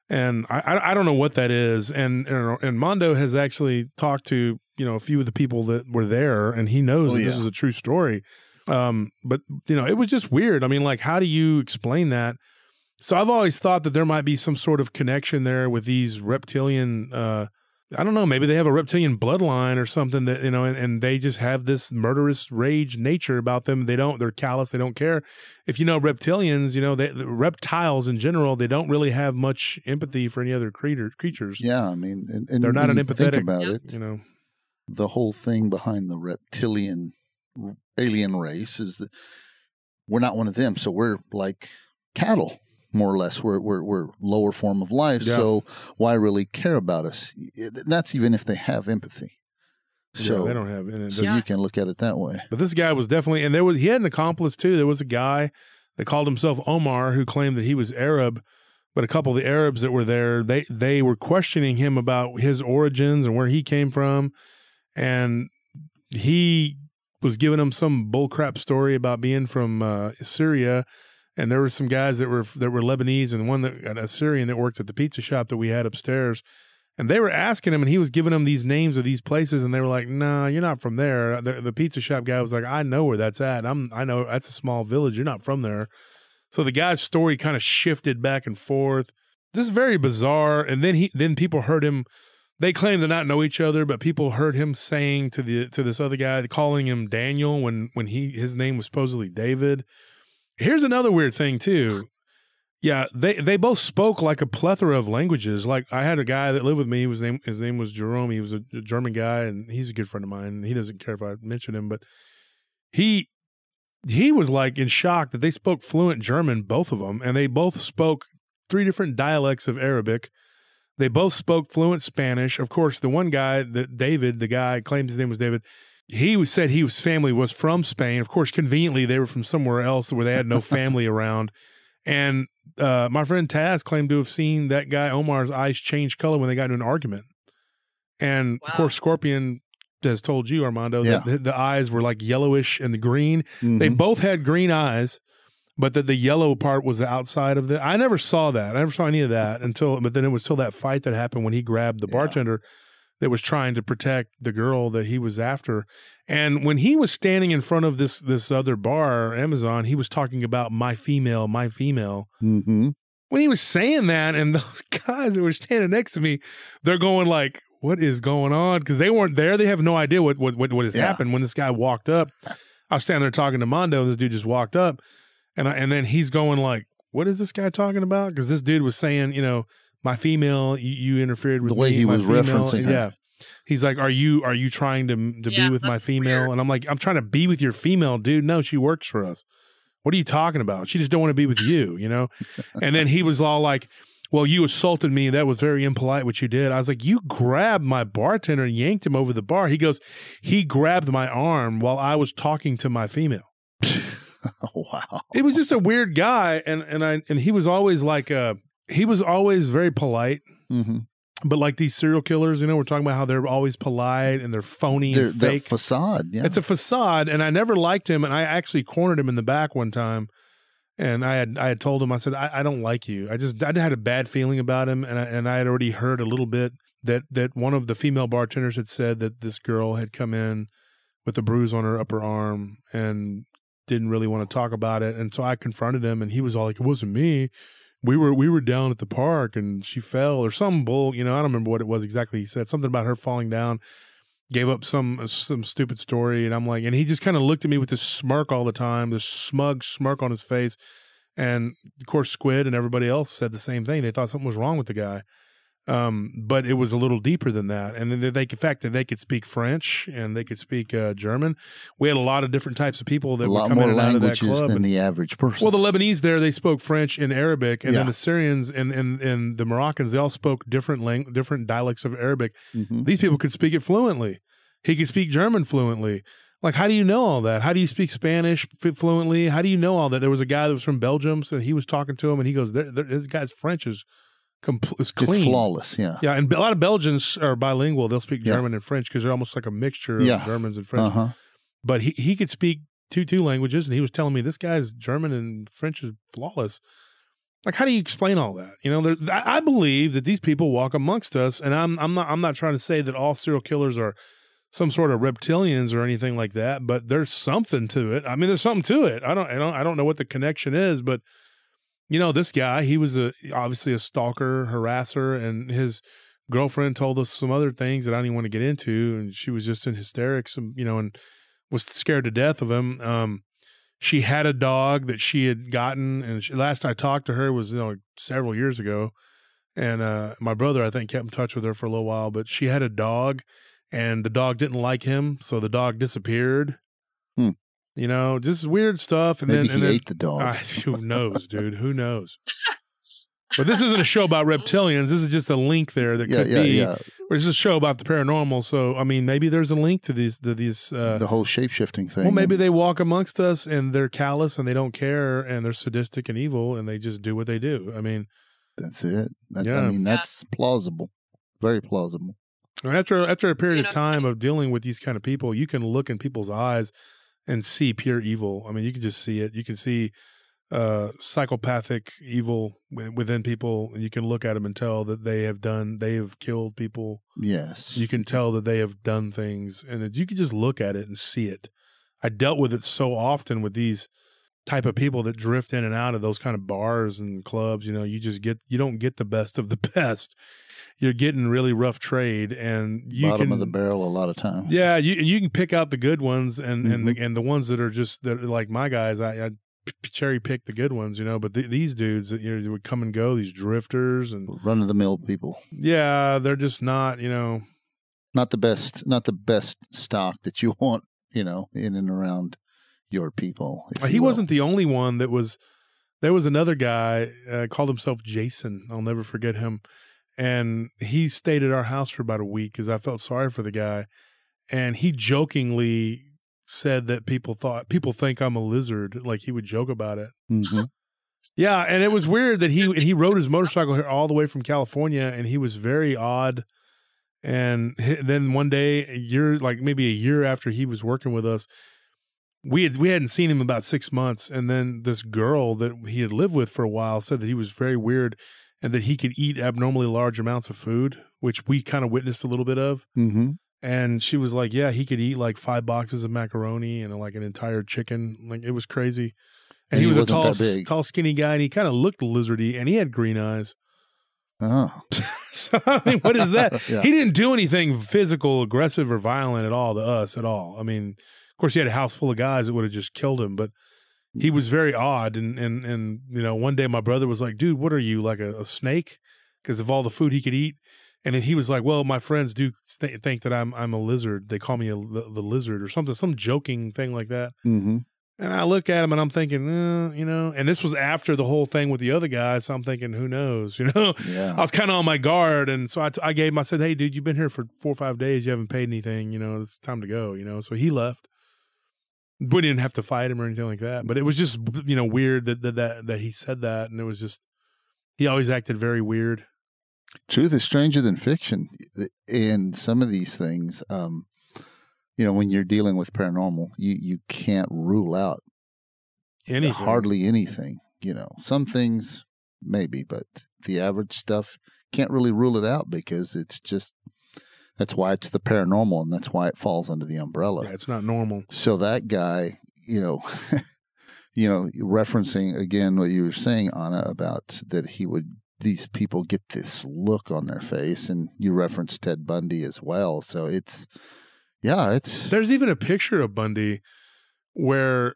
And I don't know what that is. And Mondo has actually talked to, you know, a few of the people that were there, and he knows this is a true story. But, you know, it was just weird. I mean, like, how do you explain that? So I've always thought that there might be some sort of connection there with these reptilian, I don't know, maybe they have a reptilian bloodline or something that, you know, and they just have this murderous rage nature about them. They're callous. They don't care. If you know reptilians, you know, the reptiles in general, they don't really have much empathy for any other creatures. Yeah. I mean, and they're not an empathetic, think about it, you know. The whole thing behind the reptilian alien race is that we're not one of them, so we're like cattle, more or less. We're lower form of life, so why really care about us? That's even if they have empathy. So they don't have any. So you can look at it that way. But this guy was definitely, and he had an accomplice too. There was a guy that called himself Omar who claimed that he was Arab. But a couple of the Arabs that were there, they were questioning him about his origins and where he came from. And he was giving them some bullcrap story about being from Syria, and there were some guys that were Lebanese, and a Syrian that worked at the pizza shop that we had upstairs, and they were asking him, and he was giving them these names of these places, and they were like, "Nah, you're not from there." The pizza shop guy was like, "I know where that's at. I know that's a small village. You're not from there." So the guy's story kind of shifted back and forth. This is very bizarre. And then people heard him. They claim to not know each other, but people heard him saying to this other guy, calling him Daniel when his name was supposedly David. Here's another weird thing too. Yeah, they both spoke like a plethora of languages. Like, I had a guy that lived with me. His name was Jerome. He was a German guy, and he's a good friend of mine. He doesn't care if I mention him, but he was like in shock that they spoke fluent German, both of them, and they both spoke three different dialects of Arabic. They both spoke fluent Spanish. Of course, the one guy, David, the guy claimed his name was David, he said his family was from Spain. Of course, conveniently, they were from somewhere else where they had no family around. And my friend Taz claimed to have seen that guy Omar's eyes change color when they got into an argument. And, of course, Scorpion has told you, Armando, that the eyes were like yellowish and the green. Mm-hmm. They both had green eyes, but that the yellow part was the outside of the. I never saw that. I never saw any of that until. But then it was till that fight that happened when he grabbed the bartender that was trying to protect the girl that he was after. And when he was standing in front of this other bar, Amazon, he was talking about my female, my female. Mm-hmm. When he was saying that, and those guys that were standing next to me, they're going like, what is going on? Because they weren't there. They have no idea what has happened. When this guy walked up, I was standing there talking to Mondo, and this dude just walked up. And then he's going like, what is this guy talking about? Because this dude was saying, you know, my female, you interfered with the way me, he was female. Referencing her. Yeah. He's like, are you trying to be with my female? Weird. And I'm like, I'm trying to be with your female, dude. No, she works for us. What are you talking about? She just don't want to be with you, you know? And then he was all like, well, you assaulted me. That was very impolite what you did. I was like, you grabbed my bartender and yanked him over the bar. He goes, he grabbed my arm while I was talking to my female. Wow. It was just a weird guy. And he was always like, he was always very polite. Mm-hmm. But like these serial killers, you know, we're talking about how they're always polite and they're phony and fake. They're facade. Yeah. It's a facade. And I never liked him. And I actually cornered him in the back one time. And I had told him, I said, I don't like you. I had a bad feeling about him. And I had already heard a little bit that one of the female bartenders had said that this girl had come in with a bruise on her upper arm and didn't really want to talk about it. And so I confronted him and he was all like, it wasn't me. We were down at the park and she fell or some bull, you know, I don't remember what it was exactly. He said something about her falling down, gave up some stupid story. And I'm like, and he just kind of looked at me with this smirk all the time, this smug smirk on his face. And of course, Squid and everybody else said the same thing. They thought something was wrong with the guy. But it was a little deeper than that. And then the fact that they could speak French and they could speak German. We had a lot of different types of people that would come in and out of that club. A lot more languages than the average person. Well, the Lebanese there, they spoke French and Arabic. And then the Syrians and the Moroccans, they all spoke different dialects of Arabic. Mm-hmm. These people could speak it fluently. He could speak German fluently. Like, how do you know all that? How do you speak Spanish fluently? How do you know all that? There was a guy that was from Belgium, so he was talking to him, and he goes, this guy's French is... It's clean. It's flawless, yeah. And a lot of Belgians are bilingual. They'll speak German and French because they're almost like a mixture of Germans and French. Uh-huh. But he could speak two languages, and he was telling me this guy's German and French is flawless. Like, how do you explain all that? You know, I believe that these people walk amongst us, and I'm not trying to say that all serial killers are some sort of reptilians or anything like that, but there's something to it. I mean, there's something to it. I don't know what the connection is, but. You know, this guy, he was obviously a stalker, harasser, and his girlfriend told us some other things that I didn't want to get into, and she was just in hysterics, you know, and was scared to death of him. She had a dog that she had gotten, and last I talked to her was, you know, several years ago, and my brother, I think, kept in touch with her for a little while, but she had a dog, and the dog didn't like him, so the dog disappeared. Hmm. You know, just weird stuff. And maybe he ate the dog. Who knows, dude? Who knows? But this isn't a show about reptilians. This is just a link there that could be. Yeah. Or it's a show about the paranormal. So, I mean, maybe there's a link to these. The whole shape-shifting thing. Well, maybe they walk amongst us and they're callous and they don't care and they're sadistic and evil and they just do what they do. I mean. That's it. I mean, that's plausible. Very plausible. And after a period of time of dealing with these kind of people, you can look in people's eyes and see pure evil. I mean, you can just see it. You can see psychopathic evil within people, and you can look at them and tell that they have killed people. Yes. You can tell that they have done things, and you can just look at it and see it. I dealt with it so often with these type of people that drift in and out of those kind of bars and clubs. You know, you don't get the best of the best. You're getting really rough trade, and bottom of the barrel a lot of times. Yeah, you can pick out the good ones, and the ones that are just like my guys. I cherry pick the good ones, you know. But these dudes that they would come and go, these drifters and run of the mill people. Yeah, they're just not, you know, not the best stock that you want, you know, in and around your people. He wasn't the only one that was. There was another guy called himself Jason. I'll never forget him. And he stayed at our house for about a week because I felt sorry for the guy. And he jokingly said that people think I'm a lizard. Like, he would joke about it. Mm-hmm. Yeah. And it was weird that he rode his motorcycle here all the way from California, and he was very odd And then one day, maybe a year after he was working with us, we hadn't seen him about 6 months. And then this girl that he had lived with for a while said that he was very weird and that he could eat abnormally large amounts of food, which we kind of witnessed a little bit of. Mm-hmm. And she was like, yeah, he could eat like 5 boxes of macaroni and like an entire chicken. Like, it was crazy. And he was a tall, skinny guy, and he kind of looked lizardy, and he had green eyes. Oh. So, I mean, what is that? Yeah. He didn't do anything physical, aggressive, or violent at all to us at all. I mean, of course, he had a house full of guys that would have just killed him, but he was very odd. And you know, one day my brother was like, dude, what are you, like a snake? Because of all the food he could eat. And then he was like, well, my friends do think that I'm a lizard. They call me the lizard or something, some joking thing like that. Mm-hmm. And I look at him and I'm thinking, you know, and this was after the whole thing with the other guy. So I'm thinking, who knows, you know, yeah. I was kind of on my guard. And so I said, hey, dude, you've been here for 4 or 5 days. You haven't paid anything. You know, it's time to go, you know. So he left. We didn't have to fight him or anything like that. But it was just, you know, weird that he said that. And it was just, he always acted very weird. Truth is stranger than fiction. And some of these things, you know, when you're dealing with paranormal, you can't rule out anything. Hardly anything, you know. Some things maybe, but the average stuff, can't really rule it out because it's just, that's why it's the paranormal and that's why it falls under the umbrella. Yeah, it's not normal. So that guy, you know, you know, referencing again what you were saying, Anna, about that these people get this look on their face, and you referenced Ted Bundy as well. So it's, yeah, it's... There's even a picture of Bundy where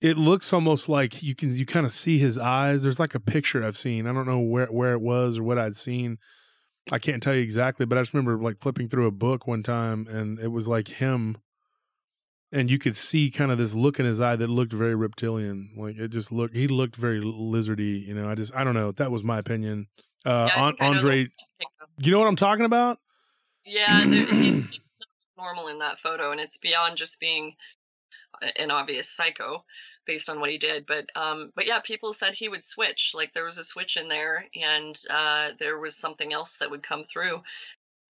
it looks almost like you kind of see his eyes. There's like a picture I've seen. I don't know where it was or what I'd seen. I can't tell you exactly, but I just remember like flipping through a book one time, and it was like him, and you could see kind of this look in his eye that looked very reptilian. Like, it just looked... He looked very lizardy, you know. I don't know. That was my opinion. Andre, you know what I'm talking about? Yeah, normal in that photo, and it's beyond just being an obvious psycho based on what he did, but yeah, people said he would switch. Like, there was a switch in there, and there was something else that would come through.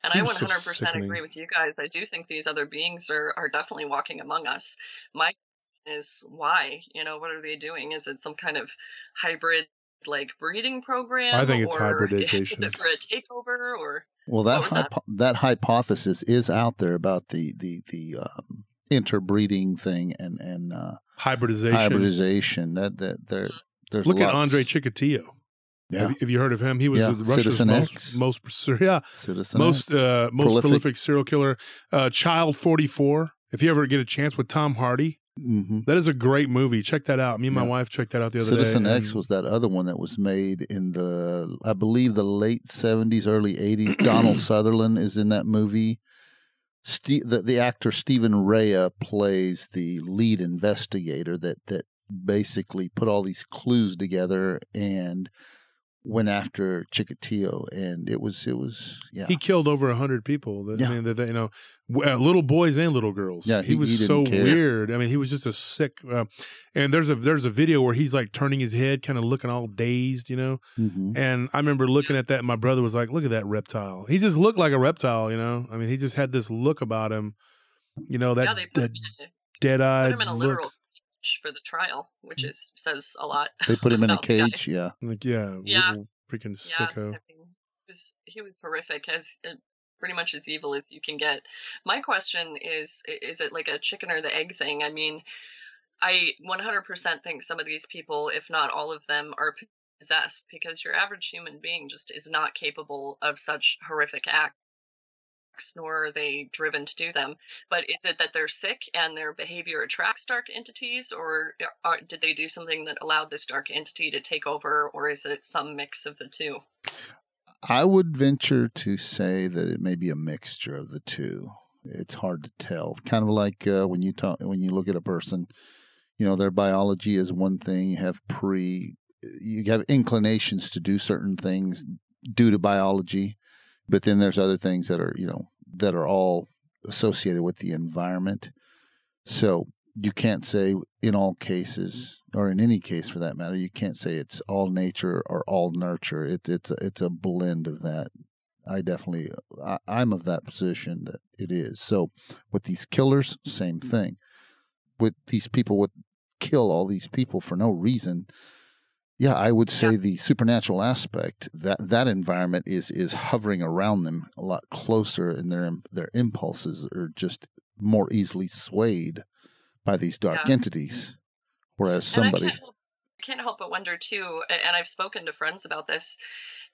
And I 100% agree with you guys. I do think these other beings are definitely walking among us. My question is, why? You know, what are they doing? Is it some kind of hybrid, like, breeding program? I think it's hybridization. Is it for a takeover? Or well, that hypothesis is out there about the interbreeding thing and hybridization. There's look at Andre Chikatilo. Yeah, have you heard of him? He was Russia's most prolific serial killer. Child 44. If you ever get a chance, with Tom Hardy. Mm-hmm. That is a great movie. Check that out. Me and my wife checked that out the other day. Citizen X was that other one that was made in the, I believe, the late 70s, early 80s. Donald Sutherland is in that movie. The actor Stephen Rea plays the lead investigator that basically put all these clues together and went after Chikatilo, and it was he killed over 100 people. You know, little boys and little girls. Yeah, he was so weird. I mean, he was just a sick. And there's a video where he's like turning his head, kind of looking all dazed, you know. Mm-hmm. And I remember looking at that, and my brother was like, "Look at that reptile. He just looked like a reptile, you know. I mean, he just had this look about him, you know, that dead-eyed look." Put him in a literal cage for the trial, which says a lot. They put him in a cage, yeah. Like, freaking sicko. I mean, he was horrific, as pretty much as evil as you can get. My question is it like a chicken or the egg thing? I mean, I 100% think some of these people, if not all of them, are possessed, because your average human being just is not capable of such horrific acts, nor are they driven to do them. But is it that they're sick and their behavior attracts dark entities, or did they do something that allowed this dark entity to take over, or is it some mix of the two? I would venture to say that it may be a mixture of the two. It's hard to tell. Kind of like when you look at a person, you know, their biology is one thing. You have inclinations to do certain things due to biology. But then there's other things that are, you know, that are all associated with the environment. So you can't say in all cases, or in any case for that matter, you can't say it's all nature or all nurture. It's a blend of that. I definitely, I'm of that position that it is. So with these killers, same thing. With these people would kill all these people for no reason. Yeah, I would say the supernatural aspect, that environment is hovering around them a lot closer, and their impulses are just more easily swayed by these dark entities. Whereas somebody... I can't help but wonder, too, and I've spoken to friends about this,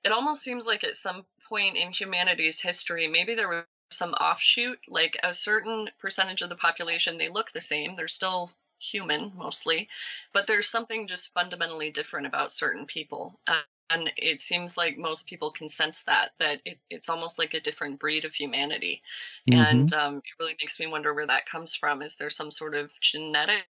it almost seems like at some point in humanity's history, maybe there was some offshoot, like a certain percentage of the population, they look the same, they're still human mostly, but there's something just fundamentally different about certain people. And it seems like most people can sense that it's almost like a different breed of humanity. Mm-hmm. And it really makes me wonder where that comes from. Is there some sort of genetic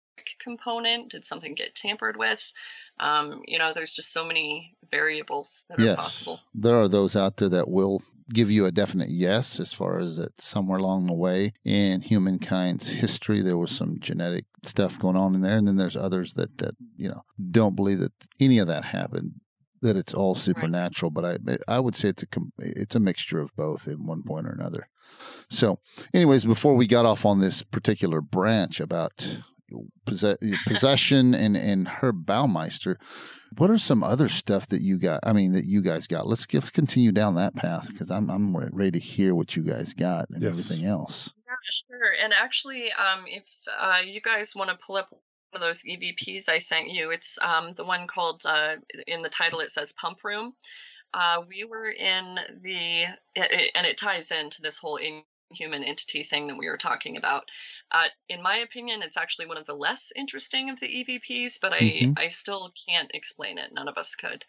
component? Did something get tampered with? There's just so many variables that are possible. There are those out there that will give you a definite yes, as far as that somewhere along the way in humankind's history, there was some genetic stuff going on in there. And then there's others that don't believe that any of that happened, that it's all supernatural. Right. But I would say it's a mixture of both in one point or another. So anyways, before we got off on this particular branch about possession and Herb Baumeister, what are some other stuff that you got? I mean, that you guys got. Let's continue down that path, because I'm ready to hear what you guys got and everything else. Yeah, sure. And actually, if you guys want to pull up one of those EVPs I sent you, it's the one called, in the title it says Pump Room. We were in and it ties into this whole human entity thing that we were talking about. In my opinion, it's actually one of the less interesting of the EVPs, but I still can't explain it. None of us could.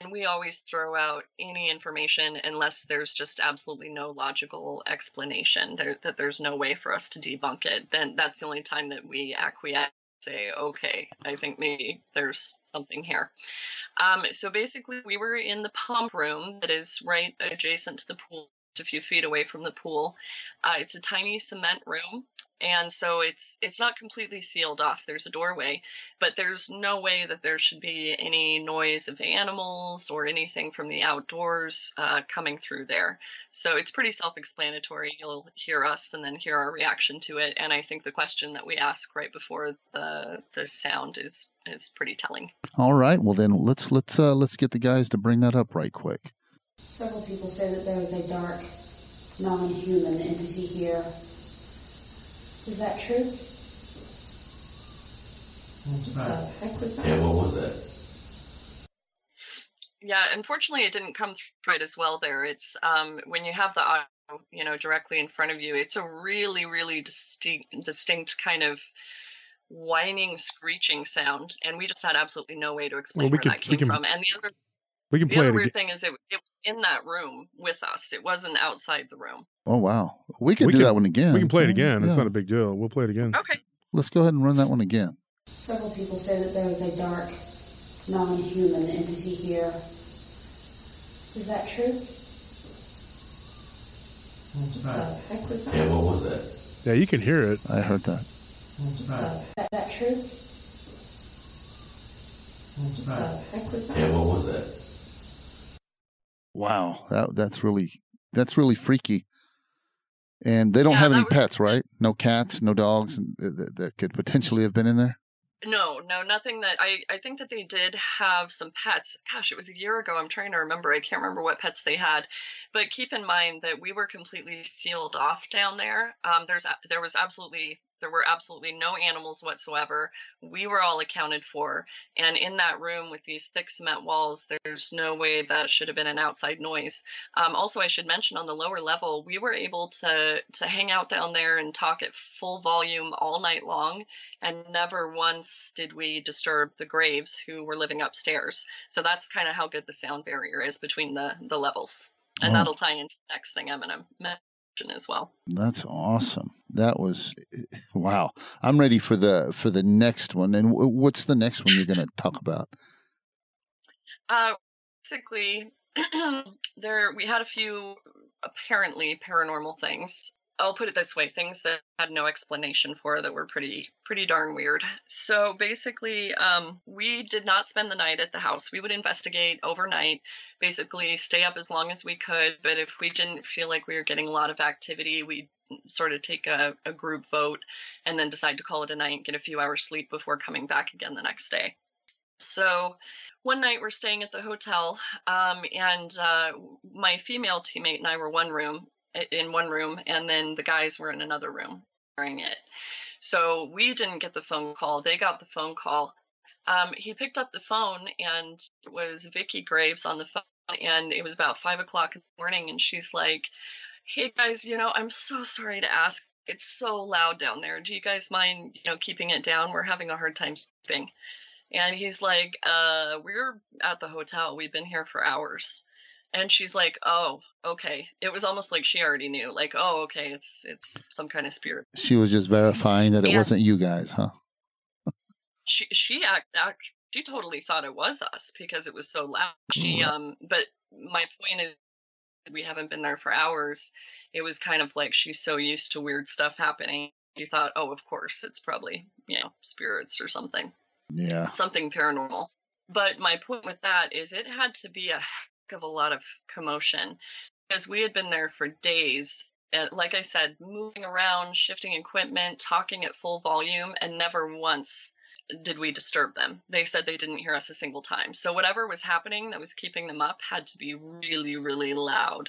And we always throw out any information unless there's just absolutely no logical explanation, that there's no way for us to debunk it. Then that's the only time that we acquiesce, say, okay, I think maybe there's something here. So basically, we were in the pump room that is right adjacent to the pool, a few feet away from the pool. It's a tiny cement room, and so it's not completely sealed off. There's a doorway, but there's no way that there should be any noise of animals or anything from the outdoors coming through there. So it's pretty self-explanatory. You'll hear us and then hear our reaction to it, and I think the question that we ask right before the sound is pretty telling. All right, well then let's get the guys to bring that up right quick. Several people say that there is a dark, non-human entity here. Is that true? What the heck was that? Yeah, what was it? Yeah, unfortunately, it didn't come through it as well there. It's when you have the audio, directly in front of you, it's a really, really distinct kind of whining, screeching sound, and we just had absolutely no way to explain where that came from. And the other weird thing is it was in that room with us. It wasn't outside the room. Oh, wow. We can do that one again. We can play it again. Yeah. It's not a big deal. We'll play it again. Okay. Let's go ahead and run that one again. Several people say that there is a dark, non-human entity here. Is that true? What the heck was that? Yeah, what was it? Yeah, you can hear it. I heard that. Is that true? What the heck was that? Yeah, what was it? Wow, that's really freaky. And they don't have any pets, right? No cats, no dogs that could potentially have been in there? No, nothing that... I think that they did have some pets. Gosh, it was a year ago. I'm trying to remember. I can't remember what pets they had. But keep in mind that we were completely sealed off down there. There were absolutely no animals whatsoever. We were all accounted for. And in that room with these thick cement walls, there's no way that should have been an outside noise. Also, I should mention on the lower level, we were able to hang out down there and talk at full volume all night long. And never once did we disturb the Graves, who were living upstairs. So that's kind of how good the sound barrier is between the levels. And that'll tie into the next thing I'm going to as well. That's awesome. That was wow. I'm ready for the next one. And what's the next one you're going to talk about? Basically, we had a few apparently paranormal things I'll put it this way, things that I had no explanation for that were pretty darn weird. So basically, we did not spend the night at the house. We would investigate overnight, basically stay up as long as we could. But if we didn't feel like we were getting a lot of activity, we'd sort of take a group vote and then decide to call it a night and get a few hours sleep before coming back again the next day. So one night we're staying at the hotel, and my female teammate and I were in one room, and then the guys were in another room during it. So we didn't get the phone call. They got the phone call. He picked up the phone, and it was Vicki Graves on the phone, and it was about 5 o'clock in the morning, and she's like, "Hey guys, I'm so sorry to ask. It's so loud down there. Do you guys mind, keeping it down? We're having a hard time sleeping." And he's like, "We're at the hotel. We've been here for hours." And she's like, "Oh, okay." It was almost like she already knew. Like, "Oh, okay, it's some kind of spirit." She was just verifying that it wasn't you guys, huh? She totally thought it was us because it was so loud. But my point is, we haven't been there for hours. It was kind of like she's so used to weird stuff happening. She thought, "Oh, of course, it's probably spirits or something." Yeah. Something paranormal. But my point with that is it had to be a heck of a lot of commotion because we had been there for days. And like I said, moving around, shifting equipment, talking at full volume, and never once did we disturb them. They said they didn't hear us a single time. So whatever was happening that was keeping them up had to be really, really loud.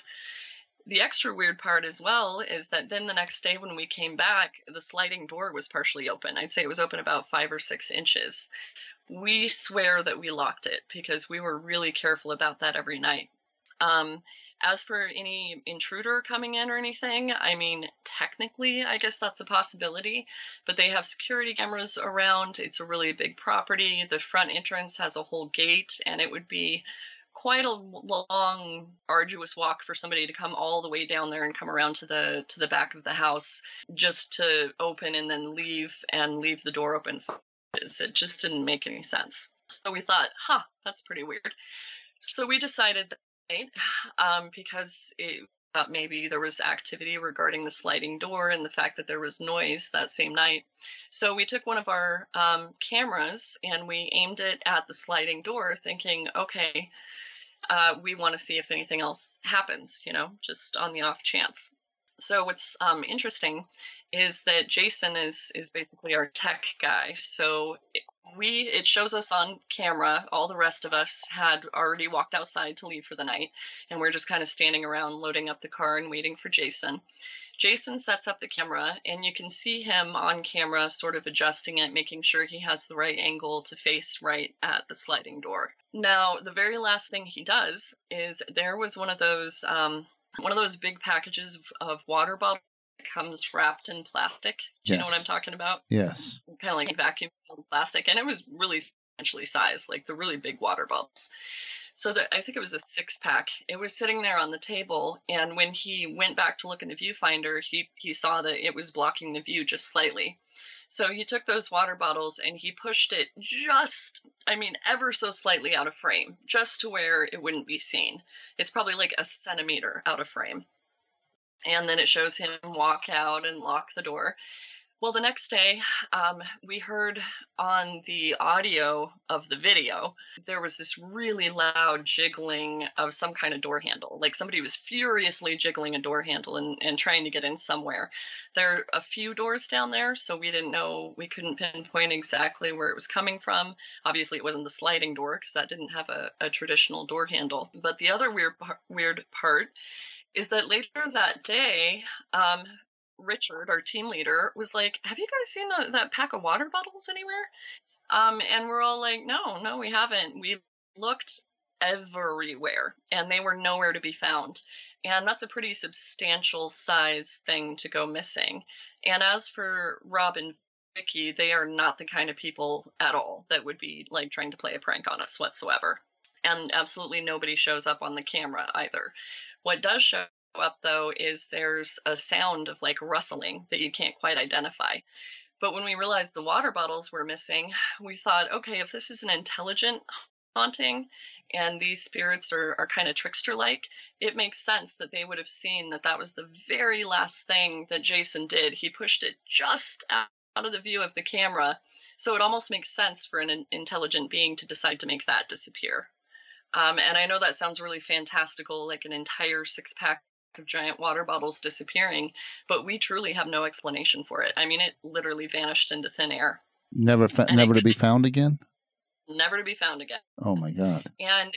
The extra weird part as well is that then the next day when we came back, the sliding door was partially open. I'd say it was open about 5 or 6 inches. We swear that we locked it because we were really careful about that every night. As for any intruder coming in or anything, I mean, technically, I guess that's a possibility, but they have security cameras around. It's a really big property. The front entrance has a whole gate, and it would be quite a long, arduous walk for somebody to come all the way down there and come around to the back of the house just to open and then leave the door open. It just didn't make any sense. So we thought, that's pretty weird. So we decided that night, because it thought maybe there was activity regarding the sliding door and the fact that there was noise that same night. So we took one of our cameras and we aimed it at the sliding door thinking, okay, we want to see if anything else happens, just on the off chance. So what's interesting is that Jason is basically our tech guy. So it shows us on camera. All the rest of us had already walked outside to leave for the night, and we're just kind of standing around loading up the car and waiting for Jason. Jason sets up the camera, and you can see him on camera sort of adjusting it, making sure he has the right angle to face right at the sliding door. Now, the very last thing he does is there was one of those big packages of water bottles that comes wrapped in plastic. Do you know what I'm talking about? Yes. Kind of like vacuum sealed plastic. And it was really essentially sized, like the really big water bottles. So I think it was a 6-pack. It was sitting there on the table. And when he went back to look in the viewfinder, he saw that it was blocking the view just slightly. So he took those water bottles and he pushed it ever so slightly out of frame, just to where it wouldn't be seen. It's probably like a centimeter out of frame. And then it shows him walk out and lock the door. Well, the next day, we heard on the audio of the video, there was this really loud jiggling of some kind of door handle. Like somebody was furiously jiggling a door handle and trying to get in somewhere. There are a few doors down there, so we didn't know, we couldn't pinpoint exactly where it was coming from. Obviously, it wasn't the sliding door because that didn't have a traditional door handle. But the other weird part is that later that day, Richard, our team leader, was like, "Have you guys seen that pack of water bottles anywhere?" And we're all like, no, we haven't. We looked everywhere, and they were nowhere to be found. And that's a pretty substantial size thing to go missing. And as for Rob and Vicki, they are not the kind of people at all that would be like trying to play a prank on us whatsoever. And absolutely nobody shows up on the camera either. What does show up though is there's a sound of like rustling that you can't quite identify. But when we realized the water bottles were missing, we thought, okay, if this is an intelligent haunting, and these spirits are kind of trickster-like, it makes sense that they would have seen that that was the very last thing that Jason did. He pushed it just out of the view of the camera, so it almost makes sense for an intelligent being to decide to make that disappear. And I know that sounds really fantastical, like an entire six-pack of giant water bottles disappearing, but we truly have no explanation for it. I mean, it literally vanished into thin air. Never to be found again? Never to be found again. Oh, my God. And,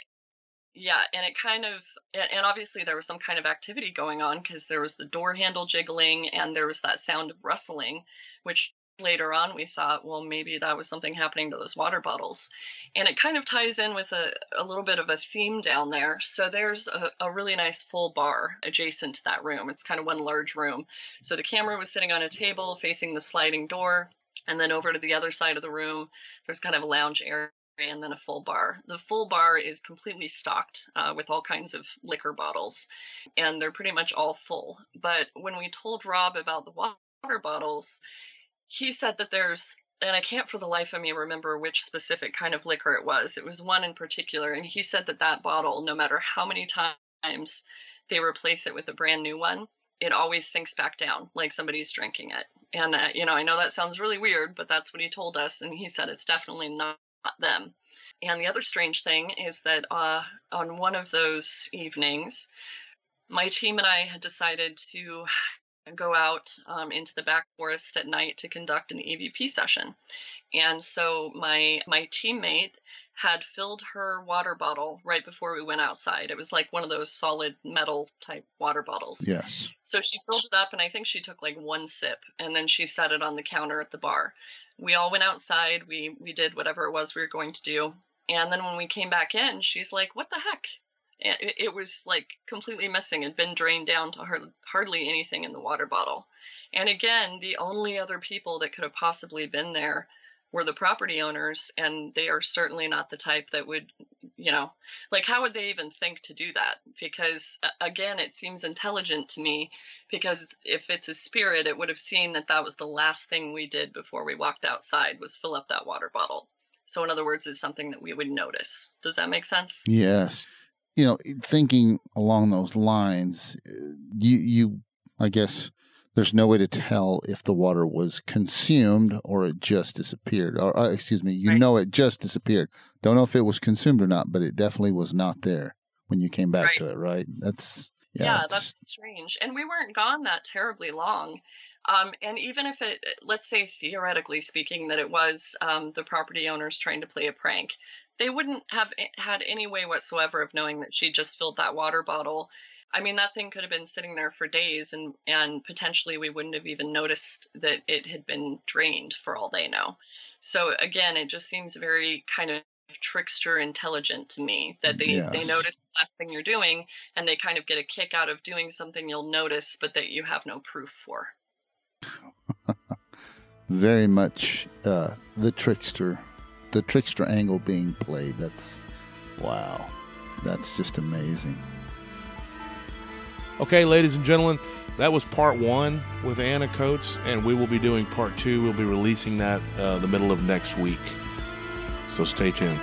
yeah, and it kind of, and obviously there was some kind of activity going on because there was the door handle jiggling and there was that sound of rustling, which later on we thought, well, maybe that was something happening to those water bottles. And it kind of ties in with a little bit of a theme down there. So there's a really nice full bar adjacent to that room. It's kind of one large room. So the camera was sitting on a table facing the sliding door. And then over to the other side of the room, there's kind of a lounge area and then a full bar. The full bar is completely stocked with all kinds of liquor bottles, and they're pretty much all full. But when we told Rob about the water bottles, he said that there's, and I can't for the life of me remember which specific kind of liquor it was. It was one in particular, and he said that that bottle, no matter how many times they replace it with a brand new one, it always sinks back down like somebody's drinking it. And, you know, I know that sounds really weird, but that's what he told us. And he said it's definitely not them. And the other strange thing is that on one of those evenings, my team and I had decided to go out into the back forest at night to conduct an EVP session. And so my teammate had filled her water bottle right before we went outside. It was like one of those solid metal type water bottles. Yes. So she filled it up, and I think she took like one sip, and then she set it on the counter at the bar. We all went outside. We did whatever it was we were going to do. And then when we came back in, she's like, what the heck? It was like completely missing. It'd been drained down to hardly anything in the water bottle. And again, the only other people that could have possibly been there were the property owners, and they are certainly not the type that would, you know, like how would they even think to do that? Because again, it seems intelligent to me, because if it's a spirit, it would have seen that that was the last thing we did before we walked outside was fill up that water bottle. So in other words, it's something that we would notice. Does that make sense? Yes. You know, thinking along those lines, you I guess, there's no way to tell if the water was consumed or it just disappeared. Or excuse me, you right. know it just disappeared. Don't know if it was consumed or not, but it definitely was not there when you came back right. to it, right? That's yeah, that's strange. And we weren't gone that terribly long. And even if it, let's say theoretically speaking, that it was the property owners trying to play a prank, they wouldn't have had any way whatsoever of knowing that she just filled that water bottle. I mean, that thing could have been sitting there for days, and potentially we wouldn't have even noticed that it had been drained for all they know. So again, it just seems very kind of trickster intelligent to me that they notice the last thing you're doing, and they kind of get a kick out of doing something you'll notice, but that you have no proof for. Very much the trickster angle being played. That's, wow, that's just amazing. Okay, ladies and gentlemen, that was part one with Anna Coates, and we will be doing part two. We'll be releasing that the middle of next week. So stay tuned.